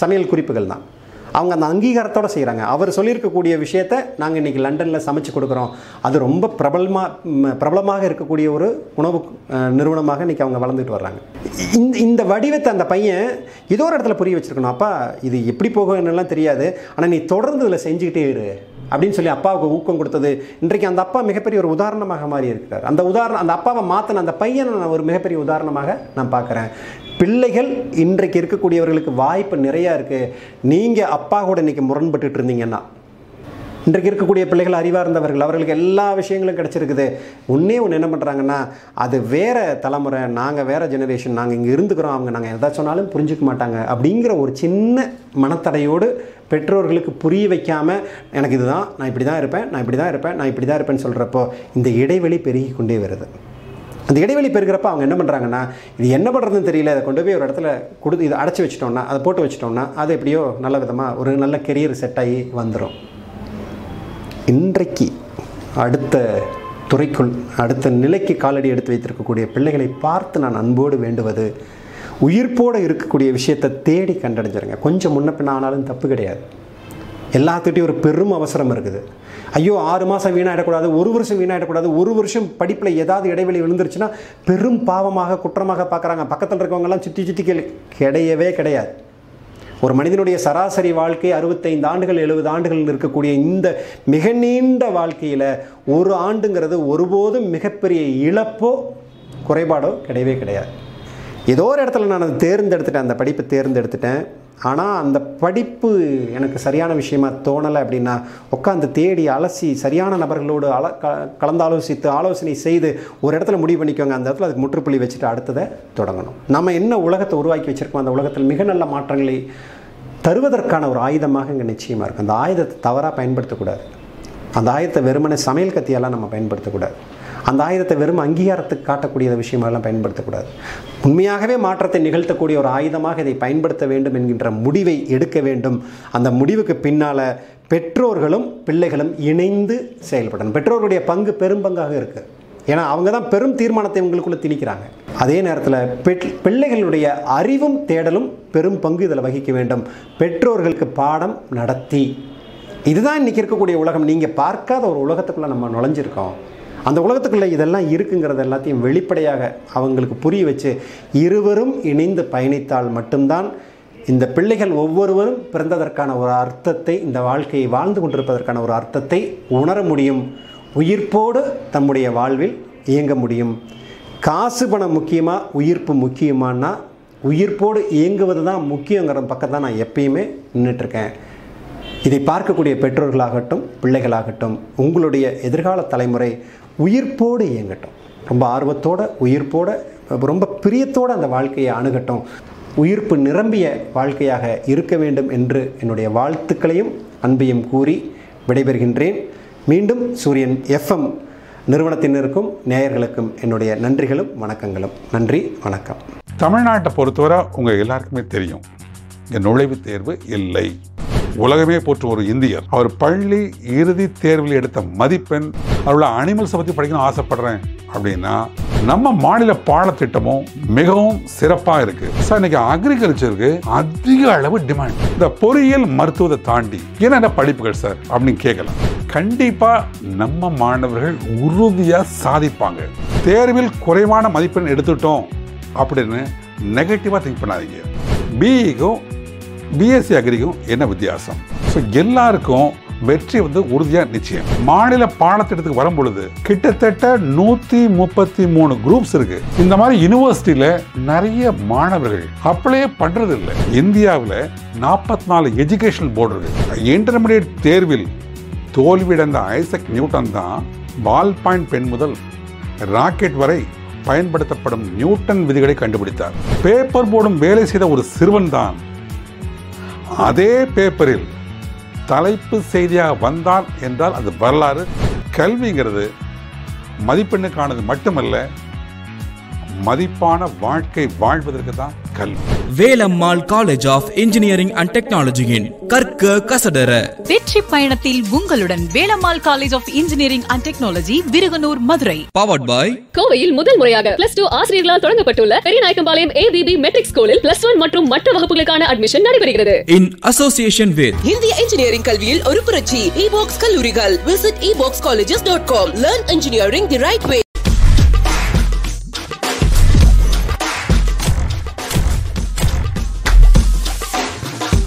சமையல் குறிப்புகள் தான். அவங்க அந்த அங்கீகாரத்தோடு செய்கிறாங்க. அவர் சொல்லியிருக்கக்கூடிய விஷயத்தை நாங்கள் இன்றைக்கி லண்டனில் சமைச்சு கொடுக்குறோம். அது ரொம்ப பிரபலமாக பிரபலமாக இருக்கக்கூடிய ஒரு உணவு நிறுவனமாக இன்றைக்கி அவங்க வளர்ந்துட்டு வர்றாங்க. இந்த இந்த வடிவத்தை அந்த பையன் ஏதோ ஒரு இடத்துல புரிய வச்சுருக்கணும். அப்பா, இது எப்படி போகும் என்னெல்லாம் தெரியாது, ஆனால் நீ தொடர்ந்து இதில் செஞ்சுக்கிட்டே இரு அப்படின்னு சொல்லி அப்பாவுக்கு ஊக்கம் கொடுத்தது இன்றைக்கு அந்த அப்பா மிகப்பெரிய ஒரு உதாரணமாக மாறி இருக்கிறார். அந்த உதாரணம், அந்த அப்பாவை மாற்றின அந்த பையனை நான் ஒரு மிகப்பெரிய உதாரணமாக நான் பார்க்குறேன். பிள்ளைகள் இன்றைக்கு இருக்கக்கூடியவர்களுக்கு வாய்ப்பு நிறையா இருக்குது. நீங்கள் அப்பா கூட இன்றைக்கி முரண்பட்டுட்டு இருந்தீங்கன்னா, இன்றைக்கு இருக்கக்கூடிய பிள்ளைகள் அறிவாக இருந்தவர்கள், அவர்களுக்கு எல்லா விஷயங்களும் கிடச்சிருக்குது. ஒன்றே ஒன்று என்ன பண்ணுறாங்கன்னா, அது வேறு தலைமுறை, நாங்கள் வேறு ஜெனரேஷன், நாங்கள் இங்கே இருந்துக்கிறோம், அவங்க நாங்கள் எதா சொன்னாலும் புரிஞ்சுக்க மாட்டாங்க அப்படிங்கிற ஒரு சின்ன மனத்தடையோடு பெற்றோர்களுக்கு புரிய வைக்காமல், எனக்கு இதுதான், நான் இப்படி தான் இருப்பேன், நான் இப்படி தான் இருப்பேன், நான் இப்படி தான் இருப்பேன்னு சொல்கிறப்போ இந்த இடைவெளி பெருகி கொண்டே வருது. அந்த இடைவெளி பெருகிறப்ப அவங்க என்ன பண்ணுறாங்கன்னா, இது என்ன பண்ணுறதுன்னு தெரியல, அதை கொண்டு போய் ஒரு இடத்துல கொடுத்து இதை அடைச்சி வச்சிட்டோம்னா, அதை போட்டு வச்சிட்டோம்னா, அது எப்படியோ நல்ல விதமாக ஒரு நல்ல கெரியர் செட் ஆகி வந்துடும். இன்றைக்கு அடுத்த துறைக்குள் அடுத்த நிலைக்கு காலடி எடுத்து வைத்திருக்கக்கூடிய பிள்ளைகளை பார்த்து நான் அன்போடு வேண்டுவது, உயிர்ப்போடு இருக்கக்கூடிய விஷயத்தை தேடி கண்டடைஞ்சிருங்க. கொஞ்சம் முன்ன பின்ன ஆனாலும் தப்பு கிடையாது. எல்லாத்துக்கிட்டையும் ஒரு பெரும் அவசரம் இருக்குது. ஐயோ, ஆறு மாதம் வீணாகிடக்கூடாது, ஒரு வருஷம் வீணாகிடக்கூடாது, ஒரு வருஷம் படிப்பில் ஏதாவது இடைவெளி விழுந்துருச்சுன்னா பெரும் பாவமாக குற்றமாக பார்க்குறாங்க. பக்கத்தில் இருக்கவங்கெல்லாம் சுற்றி சுற்றி கேள்வி கிடையவே கிடையாது. ஒரு மனிதனுடைய சராசரி வாழ்க்கை அறுபத்தைந்து ஆண்டுகள் எழுபது ஆண்டுகள் இருக்கக்கூடிய இந்த மிக நீண்ட வாழ்க்கையில் ஒரு ஆண்டுங்கிறது ஒருபோதும் மிகப்பெரிய இழப்போ குறைபாடோ கிடையவே கிடையாது. ஏதோ ஒரு இடத்துல நான் அதை தேர்ந்தெடுத்துட்டேன், அந்த படிப்பை தேர்ந்தெடுத்துட்டேன், ஆனால் அந்த படிப்பு எனக்கு சரியான விஷயமா தோணலை அப்படின்னா, உட்காந்து தேடி அலசி சரியான நபர்களோடு அல க கலந்தாலோசித்து ஆலோசனை செய்து ஒரு இடத்துல முடிவு பண்ணிக்கோங்க. அந்த இடத்துல அதுக்கு முற்றுப்புள்ளி வச்சுட்டு அடுத்ததை தொடங்கணும். நம்ம என்ன உலகத்தை உருவாக்கி வச்சுருக்கோம், அந்த உலகத்தில் மிக நல்ல மாற்றங்களை தருவதற்கான ஒரு ஆயுதமாக இங்கே நிச்சயமாக இருக்குது. அந்த ஆயுதத்தை தவறாக பயன்படுத்தக்கூடாது. அந்த ஆயுதத்தை வெறுமனே சமையல் கத்தியெல்லாம் நம்ம பயன்படுத்தக்கூடாது. அந்த ஆயுதத்தை வெறும் அங்கீகாரத்துக்கு காட்டக்கூடிய விஷயமெல்லாம் பயன்படுத்தக்கூடாது. உண்மையாகவே மாற்றத்தை நிகழ்த்தக்கூடிய ஒரு ஆயுதமாக இதை பயன்படுத்த வேண்டும் என்கின்ற முடிவை எடுக்க வேண்டும். அந்த முடிவுக்கு பின்னால் பெற்றோர்களும் பிள்ளைகளும் இணைந்து செயல்படணும். பெற்றோர்களுடைய பங்கு பெரும்பங்காக இருக்குது. ஏன்னா அவங்க தான் பெரும் தீர்மானத்தை உங்களுக்குள்ளே திணிக்கிறாங்க. அதே நேரத்தில் பெற் பிள்ளைகளுடைய அறிவும் தேடலும் பெரும் பங்கு இதில் வகிக்க வேண்டும். பெற்றோர்களுக்கு பாடம் நடத்தி, இதுதான் இன்றைக்கி இருக்கக்கூடிய உலகம், நீங்கள் பார்க்காத ஒரு உலகத்துக்குள்ளே நம்ம நுழைஞ்சிருக்கோம். அந்த உலகத்துக்குள்ளே இதெல்லாம் இருக்குங்கிறது எல்லாத்தையும் வெளிப்படையாக அவங்களுக்கு புரிய வச்சு இருவரும் இணைந்து பயணித்தால் மட்டும்தான் இந்த பிள்ளைகள் ஒவ்வொருவரும் பிறந்ததற்கான ஒரு அர்த்தத்தை, இந்த வாழ்க்கையை வாழ்ந்து கொண்டிருப்பதற்கான ஒரு அர்த்தத்தை உணர முடியும். உயிர்ப்போடு தம்முடைய வாழ்வில் இயங்க முடியும். காசு பணம் முக்கியமாக உயிர்ப்பு முக்கியமானா, உயிர்ப்போடு இயங்குவது தான் முக்கியங்கிற பக்கம் தான் நான் எப்பயுமே நின்றுட்டுருக்கேன். இதை பார்க்கக்கூடிய பெற்றோர்களாகட்டும் பிள்ளைகளாகட்டும், உங்களுடைய எதிர்கால தலைமுறை உயிர்ப்போடு இயங்கட்டும். ரொம்ப ஆர்வத்தோடு உயிர்ப்போடு ரொம்ப பிரியத்தோடு அந்த வாழ்க்கையை அணுகட்டும். உயிர்ப்பு நிரம்பிய வாழ்க்கையாக இருக்க வேண்டும் என்று என்னுடைய வாழ்த்துக்களையும் அன்பையும் கூறி விடைபெறுகின்றேன். மீண்டும் சூரியன் எஃப்எம் நிறுவனத்தினருக்கும் நேயர்களுக்கும் என்னுடைய நன்றிகளும் வணக்கங்களும். நன்றி, வணக்கம். தமிழ்நாட்டை பொறுத்தவரை உங்கள் எல்லாருக்குமே தெரியும், இங்கே நுழைவுத் தேர்வு இல்லை. உலகமே போற்றும் ஒரு இந்தியர் அவர் பள்ளி இறுதி தேர்வில் எடுத்த மதிப்பெண், அவரோட அனிமல்ஸை பற்றி படிக்கணும் ஆசைப்படுறேன் அப்படின்னா, நம்ம மாநில பாடத்திட்டமும் மிகவும் சிறப்பாக இருக்குது சார். இன்னைக்கு அக்ரிகல்ச்சருக்கு அதிக அளவு டிமாண்ட். இந்த பொறியியல் மருத்துவத்தை தாண்டி என்னென்ன படிப்புகள் சார் அப்படின்னு கேட்கலாம். கண்டிப்பாக நம்ம மாணவர்கள் உறுதியாக சாதிப்பாங்க. தேர்வில் குறைவான மதிப்பெண் எடுத்துட்டோம் அப்படின்னு நெகட்டிவாக திங்க் பண்ணாதீங்க. பிஇக்கும் பிஎஸ்சி அக்ரிக்கும் என்ன வித்தியாசம்? ஸோ எல்லாருக்கும் வெற்றி வந்து உறுதியாக நிச்சயம். மாநில பாடத்திட்டத்துக்கு வரும் பொழுது கிட்டத்தட்ட நூற்றி முப்பத்தி மூணு குரூப்ஸ் இருக்கு. இந்த மாதிரி யூனிவர்சிட்டியில நிறைய மாணவர்கள் அப்ளை பண்றது இல்லை. இந்தியாவில் நாற்பத்தி நாலு எஜுகேஷனல் போர்டு இருக்கு. இன்டர்மீடியட் தேர்வில் தோல்வியடைந்த ஐசக் நியூட்டன் தான் பால் பாயிண்ட் பெண் முதல் ராக்கெட் வரை பயன்படுத்தப்படும் நியூட்டன் விதிகளை கண்டுபிடித்தார். பேப்பர் போடும் வேலை செய்த ஒரு சிறுவன் தான் அதே பேப்பரில் தலைப்பு செய்தியாக வந்தான் என்றால் அது வரலாறு. கல்விங்கிறது மதிப்பெண்ணுக்கானது மட்டுமல்ல, மதிப்பான வாழ்க்கை வாழ்வதற்கு தான் கல்வி. Velammal college of engineering and டெக்னாலஜியின் கற்க கசடர வெற்றி பயணத்தில் உங்களுடன் Velammal college of engineering and technology, Viraganoor, Madurai. Powered by கோவையில் முதல் முறையாக பிளஸ் டூ ஆசிரியர்களால் தொடங்கப்பட்டுள்ள பெரியநாயக்கம்பாளையம் ஏபிபி மெட்ரிக் ஸ்கூலில் பிளஸ் ஒன் மற்றும் மற்ற வகுப்புகளுக்கான அட்மிஷன் நடைபெறுகிறது. இன் அசோசியேஷன் வித் இந்திய இன்ஜினியரிங் கல்வியில் ஒரு புரட்சி. இபாக்ஸ் கல்லூரிகள். Visit eBox colleges dot com. Learn engineering the right way.